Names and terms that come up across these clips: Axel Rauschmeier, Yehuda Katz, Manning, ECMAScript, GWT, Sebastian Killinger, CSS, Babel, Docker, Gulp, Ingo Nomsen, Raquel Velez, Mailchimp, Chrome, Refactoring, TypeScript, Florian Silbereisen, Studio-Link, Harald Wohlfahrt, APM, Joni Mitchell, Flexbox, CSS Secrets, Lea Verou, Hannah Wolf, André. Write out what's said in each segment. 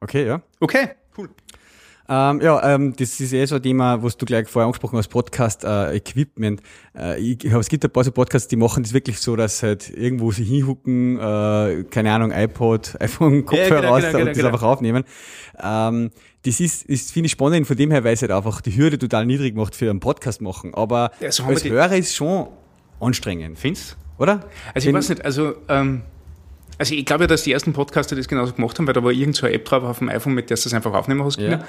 Okay, ja. Okay, cool. Das ist so ein Thema, was du gleich vorher angesprochen hast, Podcast-Equipment. Es gibt ein paar so Podcasts, die machen das wirklich so, dass halt irgendwo sie hinhucken, keine Ahnung, iPod, iPhone, Kopfhörer raus, einfach aufnehmen. Das ist finde ich spannend von dem her, weil es halt einfach die Hürde total niedrig macht für einen Podcast machen. Aber ja, so als Hörer ist schon anstrengend. Findest du? Oder? Also ich weiß nicht, also ich glaube ja, dass die ersten Podcaster das genauso gemacht haben, weil da war irgend so eine App drauf auf dem iPhone, mit der du das einfach aufnehmen hast. Ja.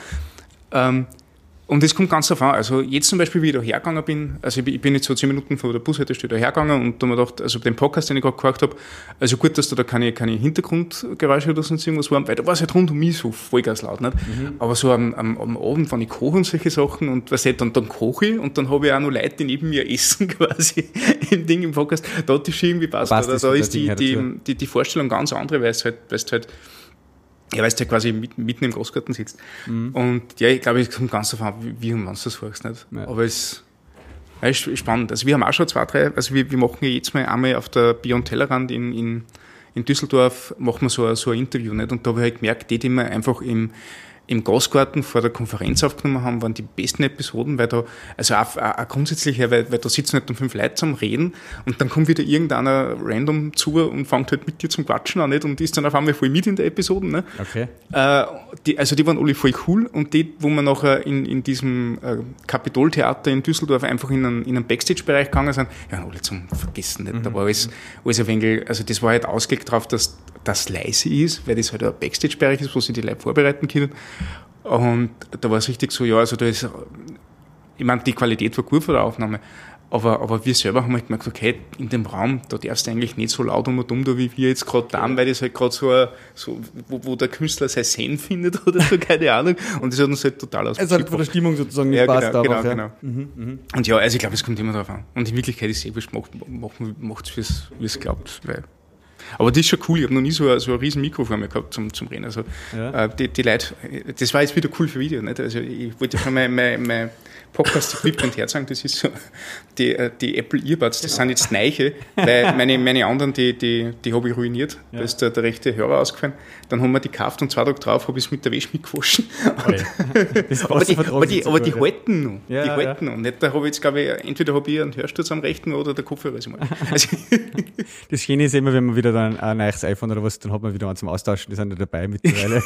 Und das kommt ganz davon. Also jetzt zum Beispiel, wie ich da hergegangen bin, also ich bin jetzt so 10 Minuten vor der Bushaltestelle da hergegangen und da habe ich mir gedacht, also den Podcast, den ich gerade gehört habe, also gut, dass da keine Hintergrundgeräusche oder sonst irgendwas waren, weil da war es halt rund um mich so vollgas laut, nicht? Mhm. Aber so am Abend, wenn ich koche und solche Sachen und was halt, dann koche ich und dann habe ich auch noch Leute, die neben mir essen quasi im Ding im Podcast, da hat die schon irgendwie passt oder da ist die Vorstellung ganz andere, weil es halt quasi mitten im Großgarten sitzt. Mhm. Und ja, ich glaube, es kommt ganz davon, wie und wann du das fragst, nicht? Ja. Aber es ist spannend. Also wir haben auch schon 2, 3, also wir machen ja jetzt mal einmal auf der Beyond Tellerrand in Düsseldorf, machen wir so ein Interview, nicht? Und da habe ich halt gemerkt, die wir einfach im Großgarten vor der Konferenz aufgenommen haben, waren die besten Episoden, weil da, also auch grundsätzlich her, weil da sitzen halt dann 5 Leute zum Reden und dann kommt wieder irgendeiner random zu und fängt halt mit dir zum Quatschen an, nicht? Und ist dann auf einmal voll mit in der Episode, ne? Okay. Die waren alle voll cool und die, wo wir nachher in diesem Kapitoltheater in Düsseldorf einfach in einen Backstage-Bereich gegangen sind, ja, alle zum Vergessen, nicht? Mhm. Da war alles ein wenig, also das war halt ausgelegt drauf, dass das leise ist, weil das halt ein Backstage-Bereich ist, wo sich die Leute vorbereiten können. Und da war es richtig so, ja, also da ist, ich meine, die Qualität war gut von der Aufnahme, aber wir selber haben halt gemerkt, okay, in dem Raum, da darfst du eigentlich nicht so laut und dumm da, wie wir jetzt gerade da, weil das halt gerade so wo der Künstler sein Zen findet oder so, keine Ahnung, und das hat uns halt total ausgepackt. Es hat von der Stimmung sozusagen nicht passt. Genau. Mhm, und ja, also ich glaube, es kommt immer drauf an. Und in Wirklichkeit ist es eh, macht es, wie es glaubt, weil... Aber das ist schon cool, ich habe noch nie so ein riesen Mikrofon mehr gehabt zum Reden. Also, ja. Die Leute, das war jetzt wieder cool für Video, nicht? Also ich wollte schon mein Podcast-Equipment herzeigen, das ist so, die Apple Earbuds, das sind jetzt neiche, weil meine anderen, die habe ich ruiniert, ja. Da ist der rechte Hörer ausgefallen, dann haben wir die gekauft und 2 Tage drauf habe ich es mit der Wäsche mitgewaschen. Okay. aber die halten noch, ja, die halten noch. Nicht, da habe ich jetzt, glaube ich, entweder habe ich einen Hörsturz am rechten oder der Kopfhörer ist mal. Also, das Schöne ist immer, wenn man wieder dann ein neues iPhone oder was, dann hat man wieder einen zum Austauschen, die sind ja dabei mittlerweile.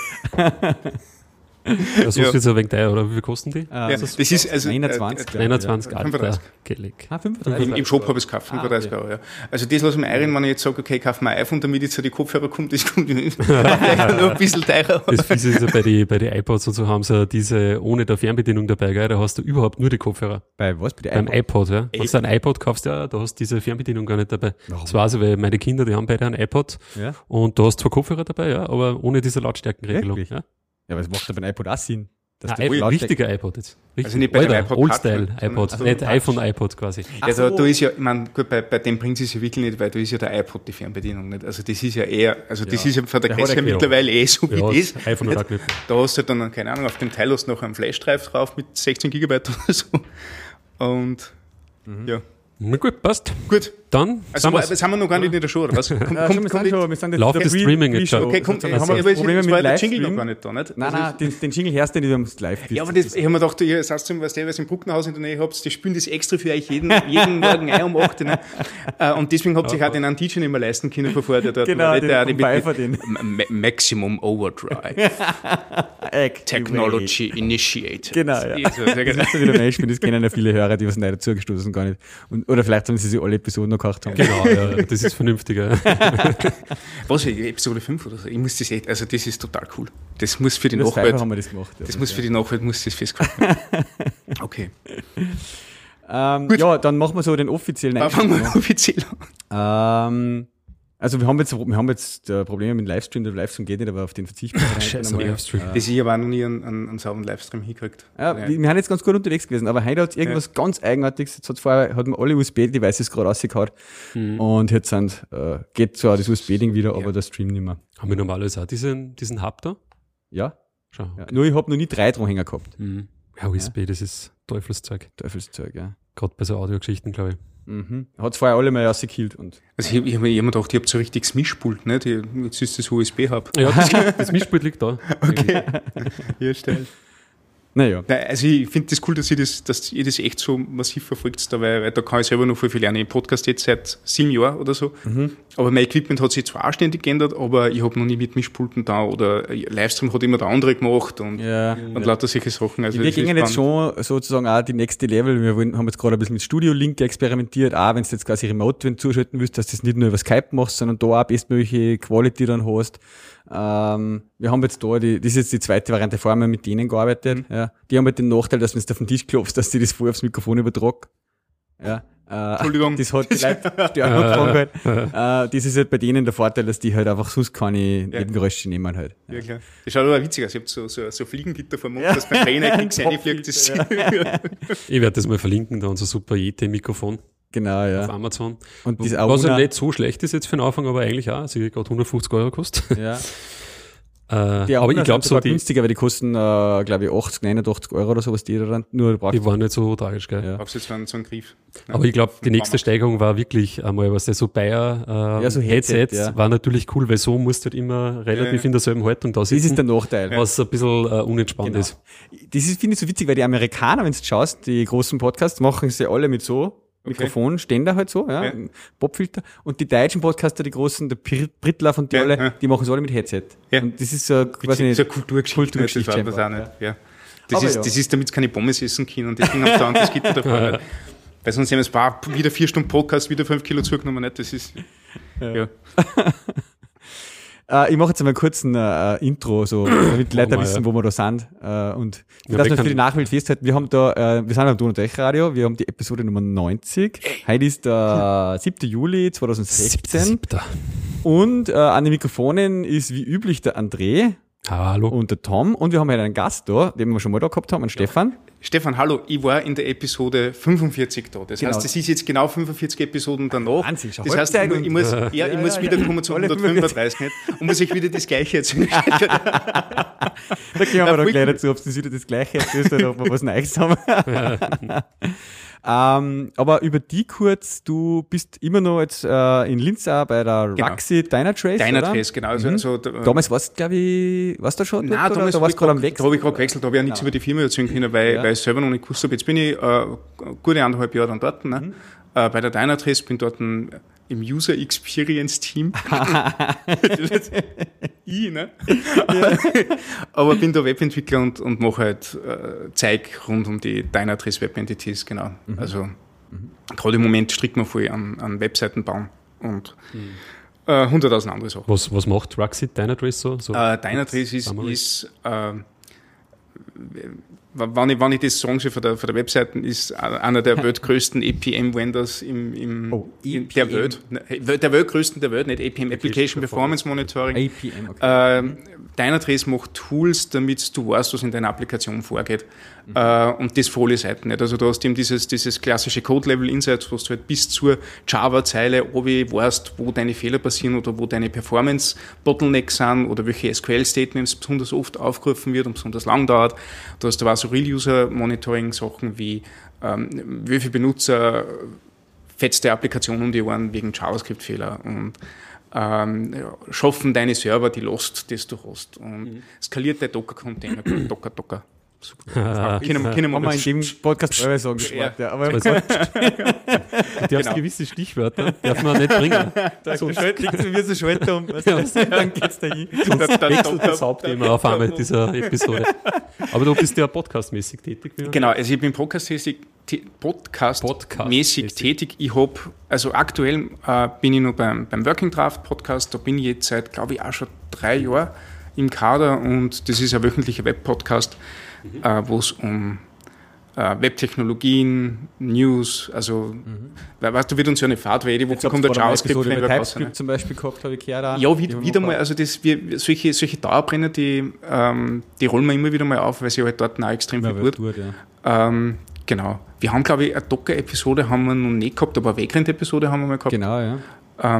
Das ist jetzt ein wenig teuer, oder? Wie viel kosten die? Ja, das ist also 29 Euro. 35. Ah, 35. Im Shop habe ich es gekauft, 35 Euro, ja. Also das lassen wir einreden, wenn ich jetzt sage, okay, ich kaufe mir ein iPhone, damit jetzt so die Kopfhörer kommt, das kommt nur ein bisschen teurer. Das Fiese ist ja bei den iPods und so haben sie diese ohne der Fernbedienung dabei, gell? Da hast du überhaupt nur die Kopfhörer. Bei was? Bei beim iPod, ja. Wenn du ein iPod kaufst, ja, da hast du diese Fernbedienung gar nicht dabei. Warum? Das weiß ich, weil meine Kinder, die haben beide einen iPod, ja? Und da hast du 2 Kopfhörer dabei, ja, aber ohne diese Lautstärkenregelung. Ja, aber es macht ja beim iPod auch Sinn. Dass ein richtiger iPod jetzt. Richtig. Also nicht bei dem iPod. Oldstyle-iPod. Also nicht iPhone-iPod quasi. Also da ist ja, ich meine, gut, bei dem bringt es ja wirklich nicht, weil da ist ja der iPod die Fernbedienung nicht. Also das ist ja eher, also das ist ja von der Kessel mittlerweile so wie das. Das iPhone hat Glück. Da hast du dann, keine Ahnung, auf dem Teil hast du noch einen Flash-Drive drauf mit 16 GB oder so. Und ja. Na gut, passt. Gut. Dann also sind wir noch gar nicht in der Show, oder was? Lauf des Streaming jetzt schon. Okay, komm, war der Jingle noch gar nicht da, nicht? Nein, den Jingle hörst du nicht, wenn du live bist. Ja, aber ich habe mir gedacht, ihr sagt zum Beispiel, was im Brucknerhaus in der Nähe habt, die spielen das extra für euch jeden Morgen ein um 8. Ne? Und deswegen habt ihr auch den DJ nicht mehr leisten können, bevor der dort war. Genau, den Maximum Overdrive. Technology Initiated. Genau, ja. Das ist wieder ein Spiel, das kennen ja viele Hörer, die was neu dazugestoßen gar nicht. Oder vielleicht haben sie alle Episoden noch gekocht haben. Genau, ja, das ist vernünftiger. Was, Episode 5 oder so? Ich muss das echt, also das ist total cool. Das muss für die Nachwelt. Haben wir das gemacht. Das muss für die Nachwelt, muss das festgehalten werden. Okay. Ja, dann machen wir so den offiziellen Einstieg. Fangen wir offiziell an. Also wir haben jetzt Probleme mit dem Livestream, der Livestream geht nicht, aber auf den verzichten wir. Scheiße, Livestream. Das ich aber auch noch nie einen sauberen Livestream hingekriegt. Ja, ja, wir sind jetzt ganz gut unterwegs gewesen, aber heute hat irgendwas ganz Eigenartiges, jetzt hat man alle USB-Devices gerade rausgehauen und jetzt geht zwar das USB-Ding wieder, aber der Stream nicht mehr. Haben wir normalerweise auch diesen Hub da? Ja. Schau, okay. Nur ich habe noch nie 3 Dranhänger gehabt. Ja, USB, das ist... Teufelszeug, ja. Gerade bei so Audio-Geschichten, glaube ich. Mhm. Hat es vorher alle mal rausgekillt. Also ich habe mir jemand gedacht, ich habe so ein richtiges Mischpult, ne? Jetzt ist das USB-Hub. Ja, das Mischpult liegt da. Okay, hier steht. Naja. Nein, also ich finde das cool, dass ihr das echt so massiv verfolgt, weil da kann ich selber noch viel lernen. Ich podcast jetzt seit 7 Jahren oder so. Mhm. Aber mein Equipment hat sich zwar auch ständig geändert, aber ich habe noch nie mit Mischpulten da oder Livestream hat immer der andere gemacht und lauter solche Sachen. Also wir gehen jetzt schon sozusagen auch die nächste Level. Wir haben jetzt gerade ein bisschen mit Studio-Link experimentiert, auch wenn du jetzt quasi remote zuschalten willst, dass du das nicht nur über Skype machst, sondern da auch bestmögliche Quality dann hast. Wir haben jetzt da das ist jetzt die zweite Variante, vorher haben wir mit denen gearbeitet. Mhm. Ja. Die haben halt den Nachteil, dass wenn du auf den Tisch klopfst, dass die das voll aufs Mikrofon übertragen. Ja. Entschuldigung. Das hat die Leute angefangen halt. Das ist halt bei denen der Vorteil, dass die halt einfach sonst keine Nebengeräusche nehmen halt. Ja. Ja, klar. Das schaut aber witzig aus. Ich habe so Fliegengitter vor dem Mund, dass beim Trainer nichts reinfliegt. Ich werde das mal verlinken, da unser super Yeti-Mikrofon. Genau, ja. Auf Amazon. Und das was ja nicht so schlecht ist jetzt für den Anfang, aber eigentlich auch. Sie hat gerade 150 Euro gekostet. Ja. Die aber ich glaube, so die günstiger, weil die kosten, glaube ich, 80, 89 Euro oder sowas, die da dann nur braucht. Die waren nicht so tragisch, gell? Ja. Hab's jetzt so einen Griff. Ja. Aber ich glaube, die nächste Steigerung war wirklich einmal, was der so Bayer, so Headsets war natürlich cool, weil so musst du halt immer relativ in derselben Haltung da sitzen. Das ist der Nachteil. Was ein bisschen unentspannt ist. Das ist, finde ich, so witzig, weil die Amerikaner, wenn du schaust, die großen Podcasts, machen sie alle mit so. Okay. Mikrofonständer halt so, ja, Popfilter. Und die deutschen Podcaster, die großen, der Brittler von Tirol, die machen es alle mit Headset. Ja. Und das ist so, quasi eine Kulturgeschichte. Das war das auch nicht. Ja. Das ist, damit es keine Pommes essen können und deswegen haben sie auch das Gitter davor. Ja. Weil sonst haben wir es wieder 4 Stunden Podcast, wieder 5 Kilo zugenommen, nicht? Das ist, ja. Ich mache jetzt einmal kurz ein Intro, so, damit die Leute wissen, wo wir da sind. Und dass wir für die Nachwelt festhalten, wir sind am Donau-Tech-Radio, wir haben die Episode Nummer 90. Heute ist der 7. Juli 2016. Und an den Mikrofonen ist wie üblich der André. Hallo. Und der Tom. Und wir haben heute einen Gast da, den wir schon mal da gehabt haben, einen Stefan. Stefan, hallo, ich war in der Episode 45 da. Das heißt, das ist jetzt genau 45 Episoden danach. Wahnsinn, das heißt, ich muss wiederkommen zu 135 nicht, und muss ich wieder das Gleiche erzählen. Da gehen wir da gleich dazu, ob es wieder das Gleiche erzählst oder ob wir was Neues haben. Aber über die kurz, du bist immer noch jetzt in Linz auch bei der Ruxi Dynatrace, genau. Damals warst du, glaube ich, warst du schon? Nein, damals warst du gerade am Wechsel. Da habe ich gerade gewechselt, da habe ich ja nichts über die Firma erzählen können, weil ich selber noch nicht gewusst habe. Jetzt bin ich gute 1,5 Jahre dann dort, ne? Bei der Dynatrace, bin dort im User Experience Team. Ich, ne? Ja. Aber bin da Webentwickler und mache halt Zeug rund um die Dynatrace Web Entities, genau. Mhm. Also gerade im Moment strickt man voll an Webseiten bauen und 100.000 andere Sachen. Was macht Ruxi Dynatrace so? Dynatrace ist wenn ich das sagen soll von der Webseite, ist einer der weltgrößten APM-Vendors der Welt. Der weltgrößten der Welt, nicht APM, Application Performance Monitoring. APM, okay. Dynatrace macht Tools, damit du weißt, was in deiner Applikation vorgeht. Mhm. Und das für alle Seiten nicht. Also du hast eben dieses klassische Code-Level-Insights, wo du halt bis zur Java-Zeile weißt, wo deine Fehler passieren oder wo deine Performance-Bottlenecks sind oder welche SQL-Statements besonders oft aufgerufen wird und besonders lang dauert. Du hast aber auch so Real-User-Monitoring-Sachen wie wie viele Benutzer fetzt die Applikation um die Ohren wegen JavaScript-Fehler und schaffen deine Server die Last, das du hast. Und skaliert dein Docker-Container. Docker. Super. Können wir mal in dem Podcast sagen, gespart, ja. Aber du hast gewisse Stichwörter, darf man auch nicht bringen. So kriegst du mir so Schalter um, dann geht's da hin. Das Hauptthema auf einmal dieser Episode. Aber du bist ja podcastmäßig tätig. Genau, also ich bin podcastmäßig tätig. Ich habe, also aktuell bin ich noch beim Working-Draft-Podcast, da bin ich jetzt seit, glaube ich, auch schon 3 Jahren im Kader und das ist ein wöchentlicher Web-Podcast, wo es um Webtechnologien, News, also, weißt du, wird uns ja eine Fahrt, weil jede Woche kommt der JavaScript-Framework raus. TypeScript zum Beispiel gehabt, habe ich gehört. Ja, wieder mal, also solche Dauerbrenner, die rollen wir immer wieder mal auf, weil sie halt dort auch extrem viel tut. Ja. Genau. Wir haben, glaube ich, eine Docker-Episode haben wir noch nicht gehabt, aber eine Vagrant-Episode haben wir mal gehabt. Genau, ja.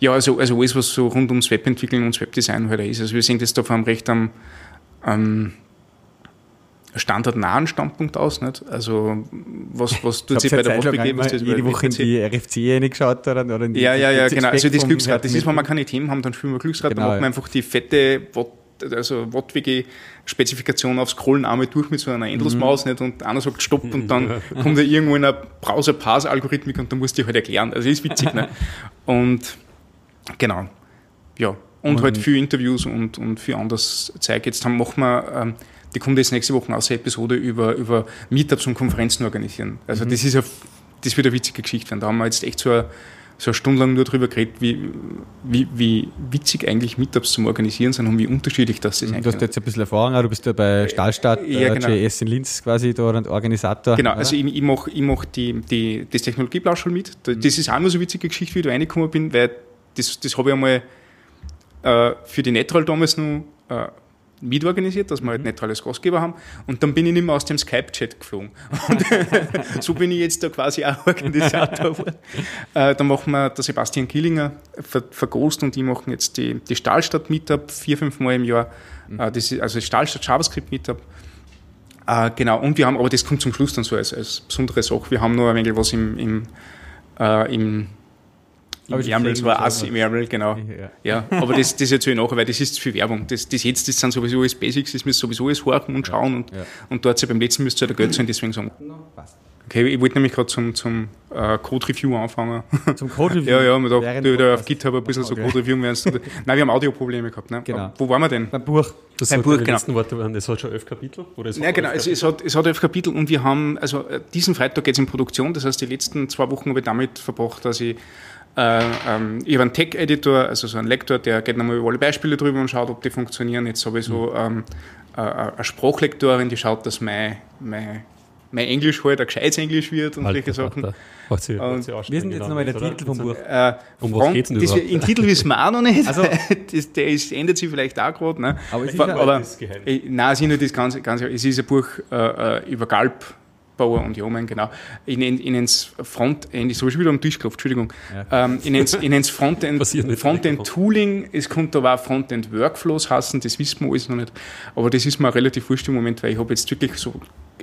Ja, also alles, was so rund ums Webentwickeln und das Webdesign halt ist. Also wir sehen das da vor allem recht am standardnahen Standpunkt aus, nicht? Also was tut sich bei der Woche gegeben? Hast du jede Woche in die RFC reingeschaut? Oder in die genau. Also das Glücksrad, das ist, wenn wir keine Themen haben, dann fühlen wir Glücksrad, genau, dann machen wir einfach die fette WotWG-Spezifikation aufs Scrollenarme durch mit so einer Endless-Maus, nicht? Und einer sagt Stopp und dann kommt er irgendwo in einer Browser-Parse-Algorithmik und dann musst du dich halt erklären. Also das ist witzig, ne? Und genau, ja. Und halt für Interviews und für anderes Zeug. Jetzt machen wir, die kommt jetzt nächste Woche aus der Episode über Meetups und Konferenzen organisieren. Also das wird eine witzige Geschichte werden. Da haben wir jetzt echt so eine Stunde lang nur darüber geredet, wie witzig eigentlich Meetups zum Organisieren sind und wie unterschiedlich das ist. Du hast jetzt ein bisschen Erfahrung, du bist ja bei Stahlstadt, genau. JS in Linz quasi da und Organisator. Genau, oder? Also ich mach das Technologieblauschul mit. Das ist auch immer so eine witzige Geschichte, wie ich da reingekommen bin, weil das habe ich einmal für die Netral damals noch mitorganisiert, dass wir halt Netral als Gastgeber haben. Und dann bin ich nicht mehr aus dem Skype-Chat geflogen. Und so bin ich jetzt da quasi auch Organisator. Dann machen wir der Sebastian Killinger vergost und die machen jetzt die Stahlstadt-Meetup 4-5 Mal im Jahr. Das ist also Stahlstadt-JavaScript-Meetup. Genau, und wir haben, aber das kommt zum Schluss dann so als besondere Sache. Wir haben noch ein wenig was im Ärmel, es war Ass im Ärmel, genau. Ja. Aber das erzähle ich nachher, weil das ist viel Werbung. Das sind sowieso alles Basics, das müsst sowieso alles horchen und schauen. Und dort beim letzten müsst ihr der Götz sein, deswegen sagen. Okay, ich wollte nämlich gerade zum Code-Review anfangen. Zum Code-Review? Ja, man dachte, du auf GitHub ein bisschen so Code-Review werden. Nein, wir haben Audio-Probleme gehabt. Ne? Genau. Wo waren wir denn? Beim Buch. Das Beim Buch, genau. Letzten Worte waren, das hat schon 11 Kapitel? Oder ja, genau, es hat 11 Kapitel und wir haben, also diesen Freitag geht es in Produktion, das heißt, die letzten 2 Wochen habe ich damit verbracht, dass ich habe einen Tech-Editor, also so einen Lektor, der geht nochmal über alle Beispiele drüber und schaut, ob die funktionieren. Jetzt habe ich so eine Sprachlektorin, die schaut, dass mein Englisch halt ein gescheites Englisch wird und solche Sachen. Wir sind jetzt nochmal der Titel vom Buch. Was geht es denn überhaupt? Den Titel wissen wir auch noch nicht. Also, der ändert sich vielleicht auch gerade. Ne? Aber es ist das Geheimnis. Nein, es ist nur das Ganze. Es ist ein Buch über Gulp. Bauer und Yeoman, genau. Ich nenne es Frontend, ich habe schon wieder am Tisch gelaufen, Entschuldigung. Ja. Ich nenne es Frontend Tooling, es könnte aber auch Frontend Workflows heißen, das wissen wir alles noch nicht. Aber das ist mir relativ wurscht im Moment, weil ich habe jetzt wirklich so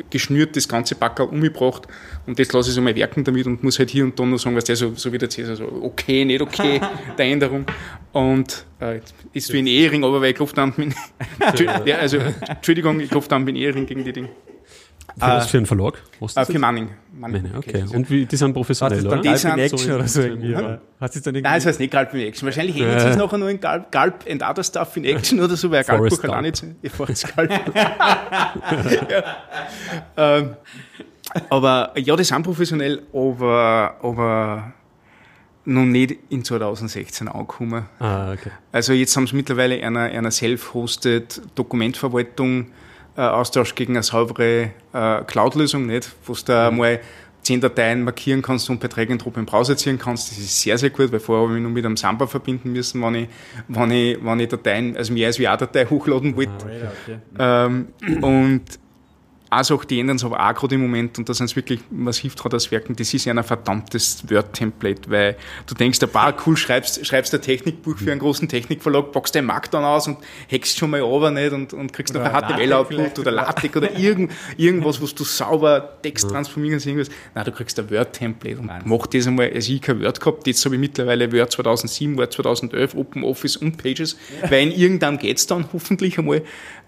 geschnürt das ganze Packerl umgebracht und das lasse ich so mal werken damit und muss halt hier und da noch sagen, was der so wieder zählt, also okay, nicht okay, der Änderung. Und ist wie ein Ehering, aber weil ich klopft an bin. Entschuldigung, ich klopft an bin Ehering gegen die Dinge. Für was für einen Verlag? Für Manning. Okay. Und wie, die sind professionell, oder? Die sind Action oder so irgendwie. Nein, das heißt nicht Gulp in Action. Wahrscheinlich ändert es nachher nur in Gulp and Other Stuff in Action oder so, weil ein Gulp-Buch halt auch nicht... Ich fahre jetzt Gulp. Aber ja, die sind professionell, aber noch nicht in 2016 angekommen. Okay. Also jetzt haben sie mittlerweile einer self-hosted Dokumentverwaltung Austausch gegen eine saubere Cloud-Lösung, nicht? Wo du da mal 10 Dateien markieren kannst und Beträge in Truppen im Browser ziehen kannst. Das ist sehr, sehr gut, weil vorher habe ich nur mit einem Samba verbinden müssen, wenn ich Dateien, also mir als VR-Datei hochladen wollte. Und also auch die ändern es aber auch gerade im Moment und da sind es wirklich massiv dran das Werken. Das ist ja ein verdammtes Word-Template, weil du denkst, cool, schreibst ein Technikbuch für einen großen Technikverlag, packst deinen Markdown aus und hackst schon mal runter, nicht? Und kriegst noch ein HTML-Output oder LaTeX oder irgendwas, was du sauber Text transformieren kannst. Nein, du kriegst ein Word-Template und mach das einmal. Also ich habe kein Word gehabt, jetzt habe ich mittlerweile Word 2007, Word 2011, OpenOffice und Pages, weil in irgendeinem geht es dann hoffentlich einmal.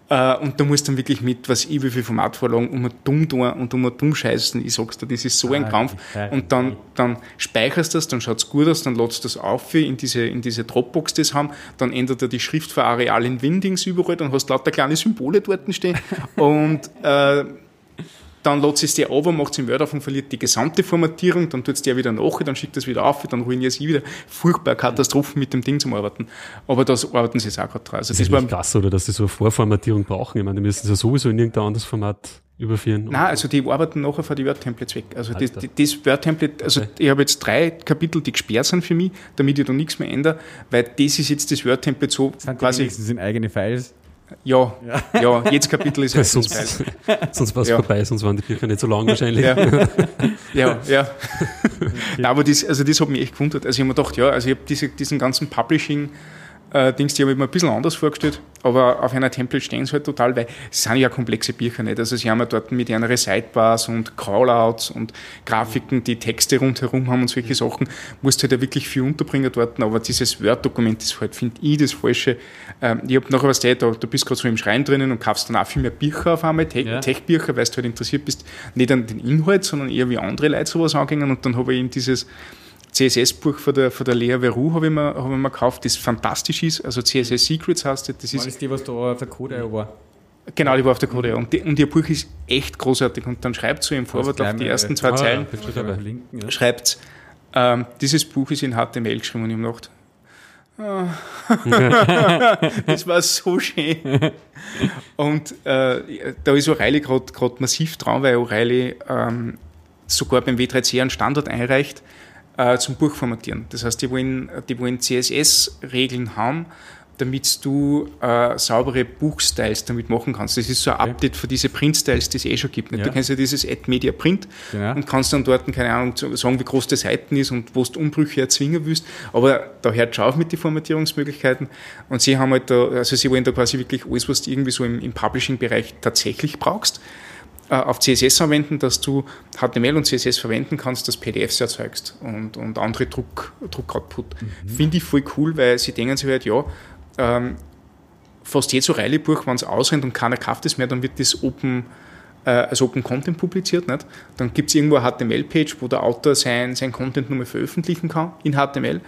Und da musst du dann wirklich mit, was ich wie viel Formatvorlagen um ein dumm da und um ein dumm scheißen, ich sag's dir, das ist so ein Kampf. Und dann speicherst du das, dann schaut's gut aus, dann lädst du das auf in diese Dropbox, das haben, dann ändert er die Schrift für Areal in Windings überall, dann hast du lauter kleine Symbole dort stehen und dann lädt es dir runter, macht es im Word auf und verliert die gesamte Formatierung, dann tut es dir wieder nach, dann schickt es wieder auf, dann ruiniert es wieder. Furchtbar Katastrophen mit dem Ding zum Arbeiten. Aber das arbeiten sie jetzt auch gerade dran. Also das war krass, oder? Dass sie so eine Vorformatierung brauchen. Ich meine, die müssen es ja sowieso in irgendein anderes Format überführen. Nein, also die arbeiten nachher für die Word-Templates weg. Also das Word-Template, also ich habe jetzt 3 Kapitel, die gesperrt sind für mich, damit ich da nichts mehr ändere, weil das ist jetzt das Word-Template so sind quasi... Das sind eigene Files. Ja, jedes Kapitel ist ein sonst war es vorbei, sonst waren die Bücher nicht so lang wahrscheinlich. Ja. Nein, aber das hat mich echt gewundert. Also ich habe mir gedacht, ich habe diesen ganzen Publishing Dings, die habe ich mir ein bisschen anders vorgestellt, aber auf einer Template stehen sie halt total, weil es sind ja komplexe Bücher nicht. Also sie haben ja dort mit ihren Sidebars und Callouts und Grafiken, die Texte rundherum haben und solche Sachen, musst du halt ja wirklich viel unterbringen dort, aber dieses Word-Dokument ist halt, finde ich, das Falsche. Ich habe nachher was gesagt, du bist gerade so im Schrein drinnen und kaufst dann auch viel mehr Bücher auf einmal, Tech-Bücher, weil du halt interessiert bist, nicht an den Inhalt, sondern eher wie andere Leute sowas angehen, und dann habe ich eben dieses CSS-Buch von der Lea Verou habe ich mir gekauft, das fantastisch ist. Also CSS Secrets heißt das. Das ist die, was da auf der Code war. Genau, die war auf der Code. Und ihr Buch ist echt großartig. Und dann schreibt so im Vorwort auf die ersten zwei Zeilen, ja. Schreibt, dieses Buch ist in HTML geschrieben, und ich habe gedacht, das war so schön. Und da ist O'Reilly gerade massiv dran, weil O'Reilly sogar beim W3C einen Standard einreicht, zum Buch formatieren. Das heißt, die wollen CSS-Regeln haben, damit du saubere Buchstyles damit machen kannst. Das ist so ein Update für diese Print-Styles, die es schon gibt. Nicht? Ja. Du kannst ja dieses Add-Media-Print und kannst dann dort, keine Ahnung, sagen, wie groß die Seiten ist und wo du Umbrüche erzwingen willst. Aber da hört schon auf mit den Formatierungsmöglichkeiten. Und sie haben halt da, also sie wollen da quasi wirklich alles, was du irgendwie so im Publishing-Bereich tatsächlich brauchst, auf CSS anwenden, dass du HTML und CSS verwenden kannst, dass PDFs erzeugst und andere Druck-Output. Finde ich voll cool, weil sie denken sich halt, fast jedes O'Reilly-Buch, wenn es ausrennt und keiner kauft es mehr, dann wird das als Open Content publiziert. Nicht? Dann gibt es irgendwo eine HTML-Page, wo der Autor sein Content nur mal veröffentlichen kann in HTML.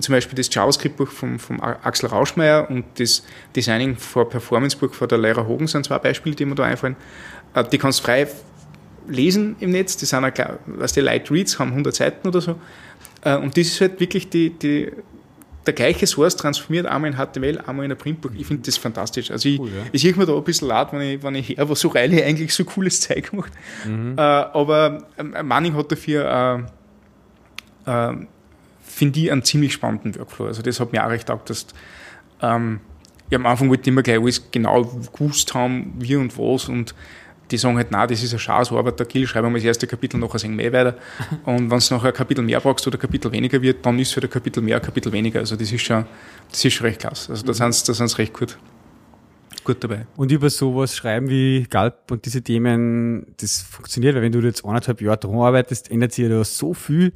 Zum Beispiel das JavaScript-Buch vom Axel Rauschmeier und das Designing for Performance-Buch von der Leira Hogan sind zwei Beispiele, die mir da einfallen. Die kannst du frei lesen im Netz, die sind auch klar, was die Light Reads haben 100 Seiten oder so. Und das ist halt wirklich der gleiche Source transformiert, einmal in HTML, einmal in ein Printbook. Ich finde das fantastisch. Also ich sehe mir da ein bisschen leid, wenn ich höre, was O'Reilly eigentlich so cooles Zeug macht. Aber Manning hat dafür, finde ich, einen ziemlich spannenden Workflow. Also das hat mir auch recht taugt, dass ich am Anfang wollte immer gleich alles genau gewusst haben, wie und was, und die sagen halt, nein, das ist eine Scheißarbeit, da gilt, schreiben wir mal das erste Kapitel, nachher sehen wir weiter. Und wenn es nachher ein Kapitel mehr brauchst oder ein Kapitel weniger wird, dann ist es halt ein Kapitel mehr, ein Kapitel weniger. Also das ist schon recht klasse. Also da sind sie recht gut dabei. Und über sowas schreiben wie Gulp und diese Themen, das funktioniert, weil wenn du jetzt 1,5 Jahre dran arbeitest, ändert sich ja so viel,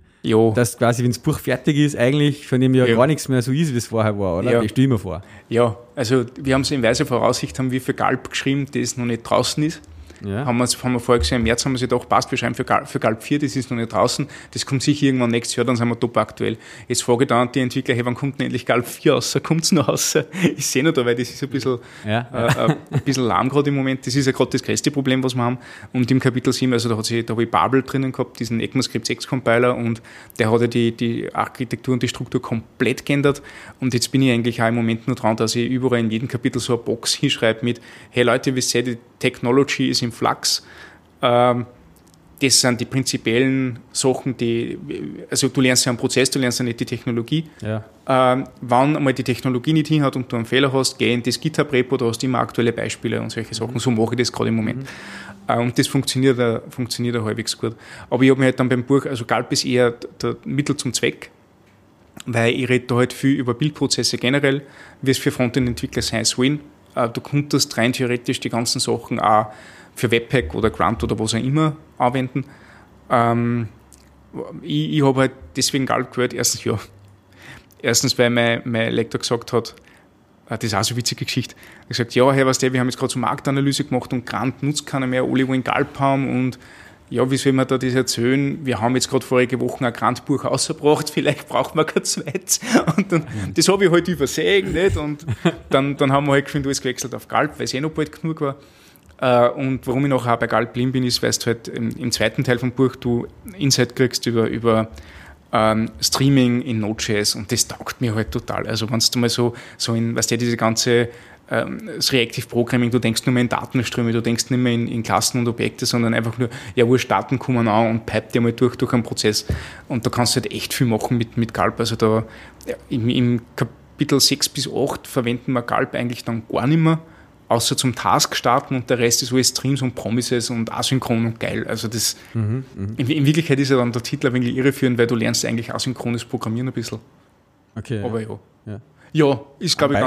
dass quasi, wenn das Buch fertig ist, eigentlich von dem Jahr gar nichts mehr so ist, wie es vorher war, oder? Das stell ich mir vor. Ja, also wir haben es in weiser Voraussicht, haben wir für Gulp geschrieben, das noch nicht draußen ist. Haben wir vorher gesehen, im März haben wir sich gedacht, passt, wir schreiben für Gulp 4, das ist noch nicht draußen, das kommt sicher irgendwann nächstes Jahr, dann sind wir top aktuell. Jetzt frage ich dann die Entwickler, hey, wann kommt denn endlich Gulp 4 raus? Kommt es noch raus? Ich sehe noch da, weil das ist ein bisschen lahm gerade im Moment, das ist ja gerade das größte Problem, was wir haben. Und im Kapitel 7, also da habe ich Babel drinnen gehabt, diesen ECMAScript 6 Compiler, und der hat ja die Architektur und die Struktur komplett geändert, und jetzt bin ich eigentlich auch im Moment nur dran, dass ich überall in jedem Kapitel so eine Box hinschreibe mit, hey Leute, wisst ihr, die Technology ist im Flux. Das sind die prinzipiellen Sachen, also du lernst ja einen Prozess, du lernst ja nicht die Technologie. Wann einmal die Technologie nicht hin hat und du einen Fehler hast, geh in das GitHub-Repo, da hast du immer aktuelle Beispiele und solche Sachen. So mache ich das gerade im Moment. Und das funktioniert halbwegs gut. Aber ich habe mir halt dann beim Buch, also Gulp ist eher der Mittel zum Zweck, weil ich rede da halt viel über Bildprozesse generell, wie es für Frontend-Entwickler sein soll. Du könntest rein theoretisch die ganzen Sachen auch für Webpack oder Grunt oder was auch immer anwenden. Ich habe halt deswegen Gulp gehört, erstens, weil mein Lektor gesagt hat, das ist auch so eine witzige Geschichte, er hat gesagt, hey, weißt du, wir haben jetzt gerade so Marktanalyse gemacht und Grunt nutzt keiner mehr, alle wollen Gulp haben, und ja, wie soll man da das erzählen? Wir haben jetzt gerade vorige Woche ein Grant-Buch rausgebracht, vielleicht braucht man kein zweites. Und dann, das habe ich halt übersehen, nicht? Und dann haben wir halt gefunden, alles gewechselt auf Gulp, weil es noch bald genug war. Und warum ich nachher auch bei Gulp blieben bin, ist, weil du halt im zweiten Teil vom Buch du Insight kriegst über Streaming in Node.js, und das taugt mir halt total. Also wenn du mal so in, weißt du, diese ganze das Reactive Programming, du denkst nur mehr in Datenströme, du denkst nicht mehr in Klassen und Objekte, sondern einfach nur, wurscht, Daten kommen an und pipe dir mal durch einen Prozess, und da kannst du halt echt viel machen mit Gulp. Also da im Kapitel 6 bis 8 verwenden wir Gulp eigentlich dann gar nicht mehr, außer zum Task starten, und der Rest ist alles Streams und Promises und asynchron und geil. Also das in Wirklichkeit ist ja dann der Titel ein wenig irreführend, weil du lernst eigentlich asynchrones Programmieren ein bisschen. Okay. Aber ja. Ja, ist, glaube ich,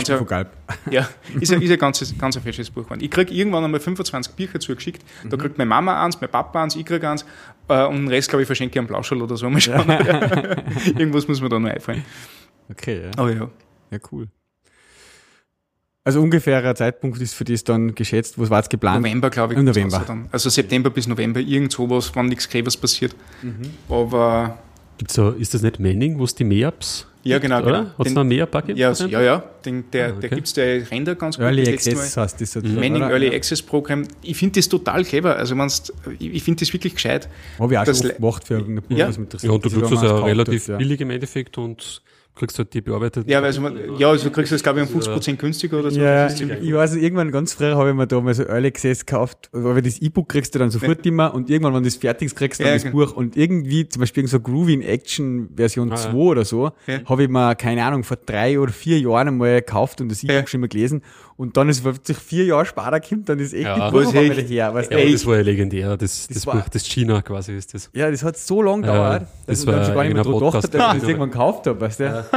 ganz ein fesches Buch geworden. Ich kriege irgendwann einmal 25 Bücher zugeschickt. Da kriegt meine Mama eins, meine Papa eins, ich kriege eins. Und den Rest, glaube ich, verschenke ich am Blauschall oder so. Mal schauen. Irgendwas muss mir da noch einfallen. Okay, ja. Aber ja. Ja, cool. Also ungefährer Zeitpunkt ist für das dann geschätzt, was war jetzt geplant? November, glaube ich. November. Also September bis November, irgend sowas, wann nichts Gräbers passiert. Aber... ist das nicht Manning, wo es die Meetups? Ja, genau, oder? Genau. Hat es noch einen Meetup-Paket? Ja. Der gibt es, der Render ganz gut. Early Access heißt das. Manning Early Access Programm. Ich finde das total clever. Also ich finde das wirklich gescheit. Habe ich auch schon oft gemacht für irgendein Buch, was mich interessiert. Ja, und du kriegst das ja relativ billig im Endeffekt und kriegst halt die bearbeiteten. Ja, also kriegst du das, glaube ich, um 50% günstiger oder so. Ja, ich weiß, irgendwann ganz früh habe ich mir da mal so Early Access gekauft, weil das E-Book kriegst du dann sofort immer und irgendwann, wenn das fertig ist, kriegst du dann das Buch. Und irgendwie, zum Beispiel so Groovy in Action Version 2 oder so, habe ich mir, keine Ahnung, vor 3 oder 4 Jahren einmal gekauft und das E-Book schon mal gelesen. Und dann ist es sich 4 Jahre später kommt, dann ist echt die Buch wieder her. Das war ja legendär, das Buch, das China quasi ist das. Ja, das hat so lange gedauert, dass ich dann schon gar nicht mehr drüber gedacht habe, dass ich das irgendwann gekauft habe, weißt du.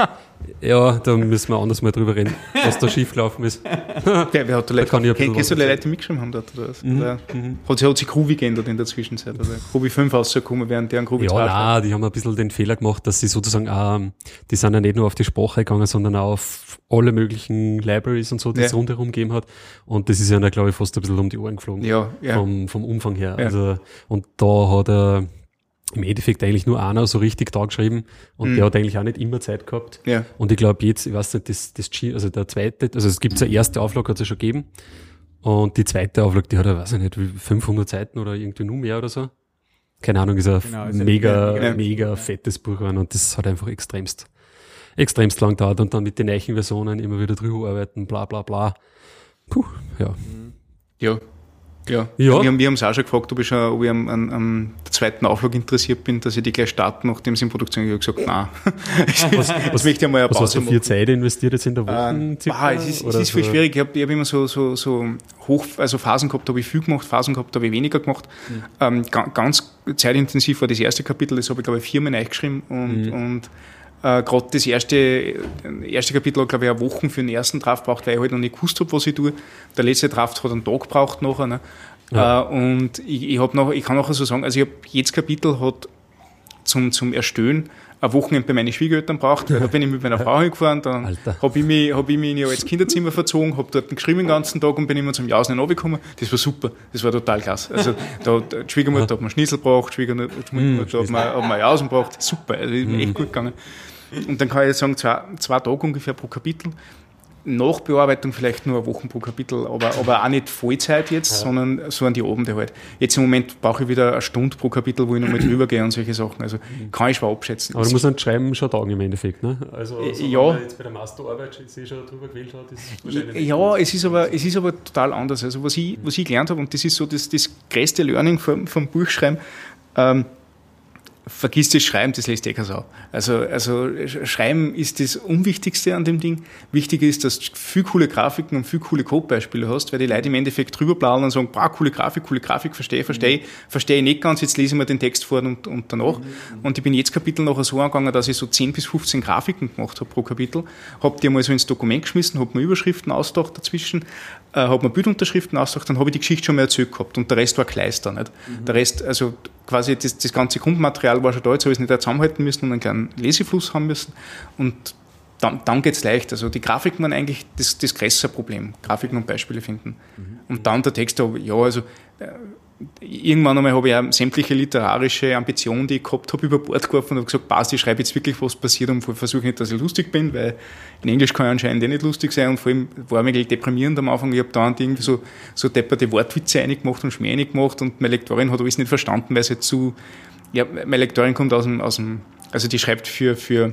Ja, da müssen wir anders mal drüber reden, was da schiefgelaufen ist. Wer hat da Leute mitgeschrieben haben dort? Oder was? Hat sich Groovy geändert in der Zwischenzeit? Oder Groovy 5 rausgekommen, während deren Groovy 2 nein, die haben ein bisschen den Fehler gemacht, dass sie sozusagen auch, die sind ja nicht nur auf die Sprache gegangen, sondern auch auf alle möglichen Libraries und so, die es rundherum gegeben hat. Und das ist ja, glaube ich, fast ein bisschen um die Ohren geflogen, vom Umfang her. Ja. Also, und da hat er... im Endeffekt eigentlich nur einer so richtig da geschrieben und der hat eigentlich auch nicht immer Zeit gehabt. Ja. Und ich glaube jetzt, ich weiß nicht, also der zweite, also es gibt eine erste Auflage, hat es ja schon gegeben und die zweite Auflage, die hat ja, weiß ich nicht, 500 Seiten oder irgendwie nur mehr oder so. Keine Ahnung, ist ein mega fettes Buch geworden und das hat einfach extremst lang gedauert und dann mit den neuen Versionen immer wieder drüber arbeiten, bla bla bla. Puh, ja. Ja. Ja. Wir haben es auch schon gefragt, ob ich an der zweiten Auflage interessiert bin, dass ich die gleich starte, nachdem sie in Produktion gesagt habe, nein. Was möchte ich einmal eine Pause machen. Hast du viel Zeit investiert jetzt in der Woche? Es ist viel schwierig. Ich hab immer so hoch, also Phasen gehabt, da habe ich viel gemacht, Phasen gehabt, da habe ich weniger gemacht. Ganz zeitintensiv war das erste Kapitel, das habe ich, glaube ich, 4 Mal eingeschrieben und gerade das erste Kapitel hat, glaube ich, eine Woche für den ersten Draft braucht, weil ich halt noch nicht gewusst habe, was ich tue. Der letzte Draft hat einen Tag gebraucht nachher. Ne? Ja. Und ich kann nachher so sagen, also jedes Kapitel hat zum Erstellen ein Wochenende bei meinen Schwiegereltern braucht. Da bin ich mit meiner Frau hingefahren, dann hab ich mich in ihr altes Kinderzimmer verzogen, habe dort geschrieben den ganzen Tag und bin immer zum Jausen runtergekommen. Das war super, das war total klasse. Also die Schwiegermutter hat mir Schnitzel gebracht, Schwiegermutter hat mir Jausen gebracht, super, also ist echt gut gegangen. Und dann kann ich jetzt sagen, 2 Tage ungefähr pro Kapitel. Nachbearbeitung vielleicht nur eine Woche pro Kapitel, aber auch nicht Vollzeit jetzt, sondern so an die Abende halt. Jetzt im Moment brauche ich wieder eine Stunde pro Kapitel, wo ich nochmal drüber gehe und solche Sachen. Also kann ich schwer abschätzen. Aber du musst dann schreiben schon Tagen im Endeffekt, ne? Also wenn man jetzt bei der Masterarbeit schon drüber gewählt hat, ist wahrscheinlich... Ja, es ist aber total anders. Also was ich gelernt habe, und das ist so das größte Learning vom Buchschreiben, vergiss das Schreiben, das lässt eh keine Sau. Also Schreiben ist das Unwichtigste an dem Ding. Wichtig ist, dass du viel coole Grafiken und viel coole Codebeispiele hast, weil die Leute im Endeffekt drüber planen und sagen, boah, coole Grafik, verstehe nicht ganz, jetzt lese ich mir den Text vor und danach. Und ich bin jetzt Kapitel nachher so angegangen, dass ich so 10 bis 15 Grafiken gemacht habe pro Kapitel, habe die mal so ins Dokument geschmissen, habe mir Überschriften ausgedacht dazwischen, habe mir Bildunterschriften ausgedacht, dann habe ich die Geschichte schon mal erzählt gehabt und der Rest war Kleister. Nicht? Der Rest, also quasi das ganze Grundmaterial war schon da, jetzt habe ich es nicht zusammenhalten müssen und einen kleinen Lesefluss haben müssen und dann geht es leicht. Also die Grafiken waren eigentlich das größere Problem, Grafiken und Beispiele finden. Und dann der Text, irgendwann einmal habe ich auch sämtliche literarische Ambitionen, die ich gehabt habe, über Bord geworfen und habe gesagt, passt, ich schreibe jetzt wirklich, was passiert und versuche nicht, dass ich lustig bin, weil in Englisch kann ich anscheinend nicht lustig sein und vor allem war ich wirklich deprimierend am Anfang. Ich habe da irgendwie so depperte Wortwitze reingemacht und Schmäh reingemacht und meine Lektorin hat alles nicht verstanden, weil sie zu... Ja, meine Lektorin kommt also die schreibt für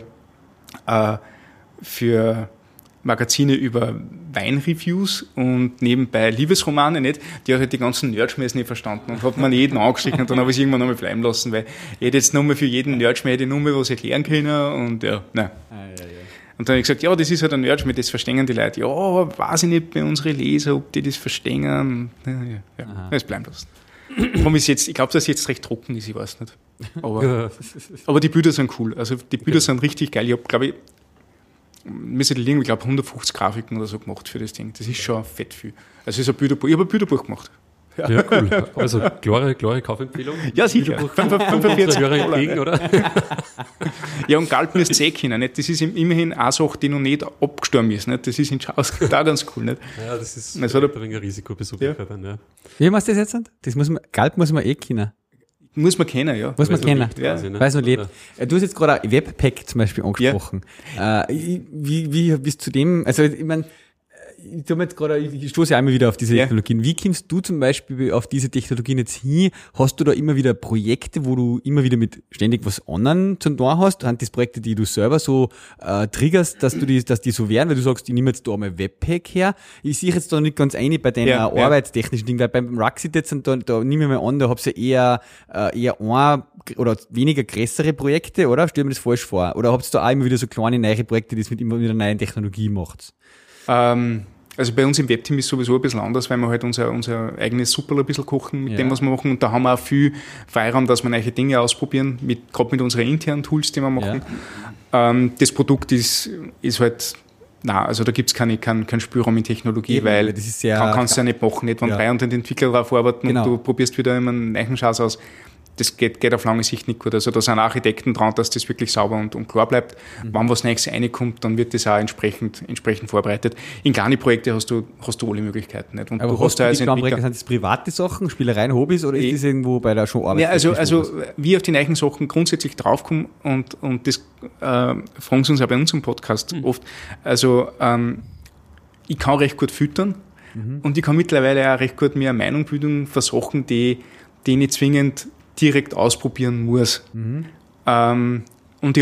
Magazine über Weinreviews und nebenbei Liebesromane, nicht? Die hat halt die ganzen Nerdschmähs nicht verstanden und hat man jeden angeschickt und dann habe ich es irgendwann nochmal bleiben lassen, weil ich hätte jetzt nochmal für jeden Nerdschmäh die Nummer was erklären können und ja, nein. Und dann habe ich gesagt, ja, das ist halt ein Nerdschmäh, das verstehen die Leute. Ja, weiß ich nicht bei unseren Leser, ob die das verstehen. Ja. Das bleiben lassen. Ich glaube, dass es jetzt recht trocken ist, ich weiß nicht. Aber die Bilder sind cool. Also die Bilder sind richtig geil. Ich habe, glaube ich, wir sind irgendwie, glaube ich, 150 Grafiken oder so gemacht für das Ding. Das ist schon fett viel. Also ist ein Bilderbuch. Ich habe ein Bilderbuch gemacht. Ja, ja, cool. Also, klare Kaufempfehlung. Ja, sicher. 45 Euro gegen, oder? Ja, und Gulp müsst ihr eh können. Nicht? Das ist immerhin eine Sache, die noch nicht abgestorben ist. Nicht? Das ist in Schaus da ganz cool. Nicht? Ja, das ist ein gering Risikobesuch. Ja. Ja. Wie machst du das jetzt? Das muss man, Gulp muss man eh können. Muss man kennen, ja. Muss man kennen, weil es noch lebt. Ja. Du hast jetzt gerade Webpack zum Beispiel angesprochen. Ja. Wie bist du zu dem, also ich meine, ich stoße einmal wieder auf diese Technologien. Wie kommst du zum Beispiel auf diese Technologien jetzt hin? Hast du da immer wieder Projekte, wo du immer wieder mit ständig was anderen zu tun hast? Sind das Projekte, die du selber so triggerst, dass die so werden, weil du sagst, ich nehme jetzt da mal Webpack her? Ich sehe jetzt da nicht ganz einig bei deiner arbeitstechnischen Ding, weil beim Ruxit jetzt, da nehme ich mal an, da hab's ja eher ein oder weniger größere Projekte, oder? Stell mir das falsch vor. Oder habt ihr da auch immer wieder so kleine, neue Projekte, die es mit immer wieder neuen Technologie macht? Also bei uns im Webteam ist es sowieso ein bisschen anders, weil wir halt unser eigenes Supperl ein bisschen kochen mit dem, was wir machen. Und da haben wir auch viel Freiraum, dass wir neue Dinge ausprobieren, gerade mit unseren internen Tools, die wir machen. Ja. Das Produkt ist halt, also da gibt es keinen Spielraum in Technologie, weil das ist kannst du ja nicht machen. Nicht, wenn 300 Entwickler drauf arbeiten und du probierst wieder immer einen neuen Scheiß aus. Das geht auf lange Sicht nicht gut. Also da sind Architekten dran, dass das wirklich sauber und klar bleibt. Mhm. Wenn was Neues reinkommt, dann wird das auch entsprechend vorbereitet. In kleine Projekte hast du alle Möglichkeiten. Nicht? Und aber du hast die kleinen Projekte, sind das private Sachen, Spielereien, Hobbys oder ist das irgendwo bei der Show Arbeit? Ja, also wir auf die neuen Sachen grundsätzlich draufkommen und das fragen sie uns auch bei uns im Podcast oft. Also ich kann recht gut füttern und ich kann mittlerweile auch recht gut mir eine Meinung bilden für Sachen, die nicht zwingend direkt ausprobieren muss. Und ich habe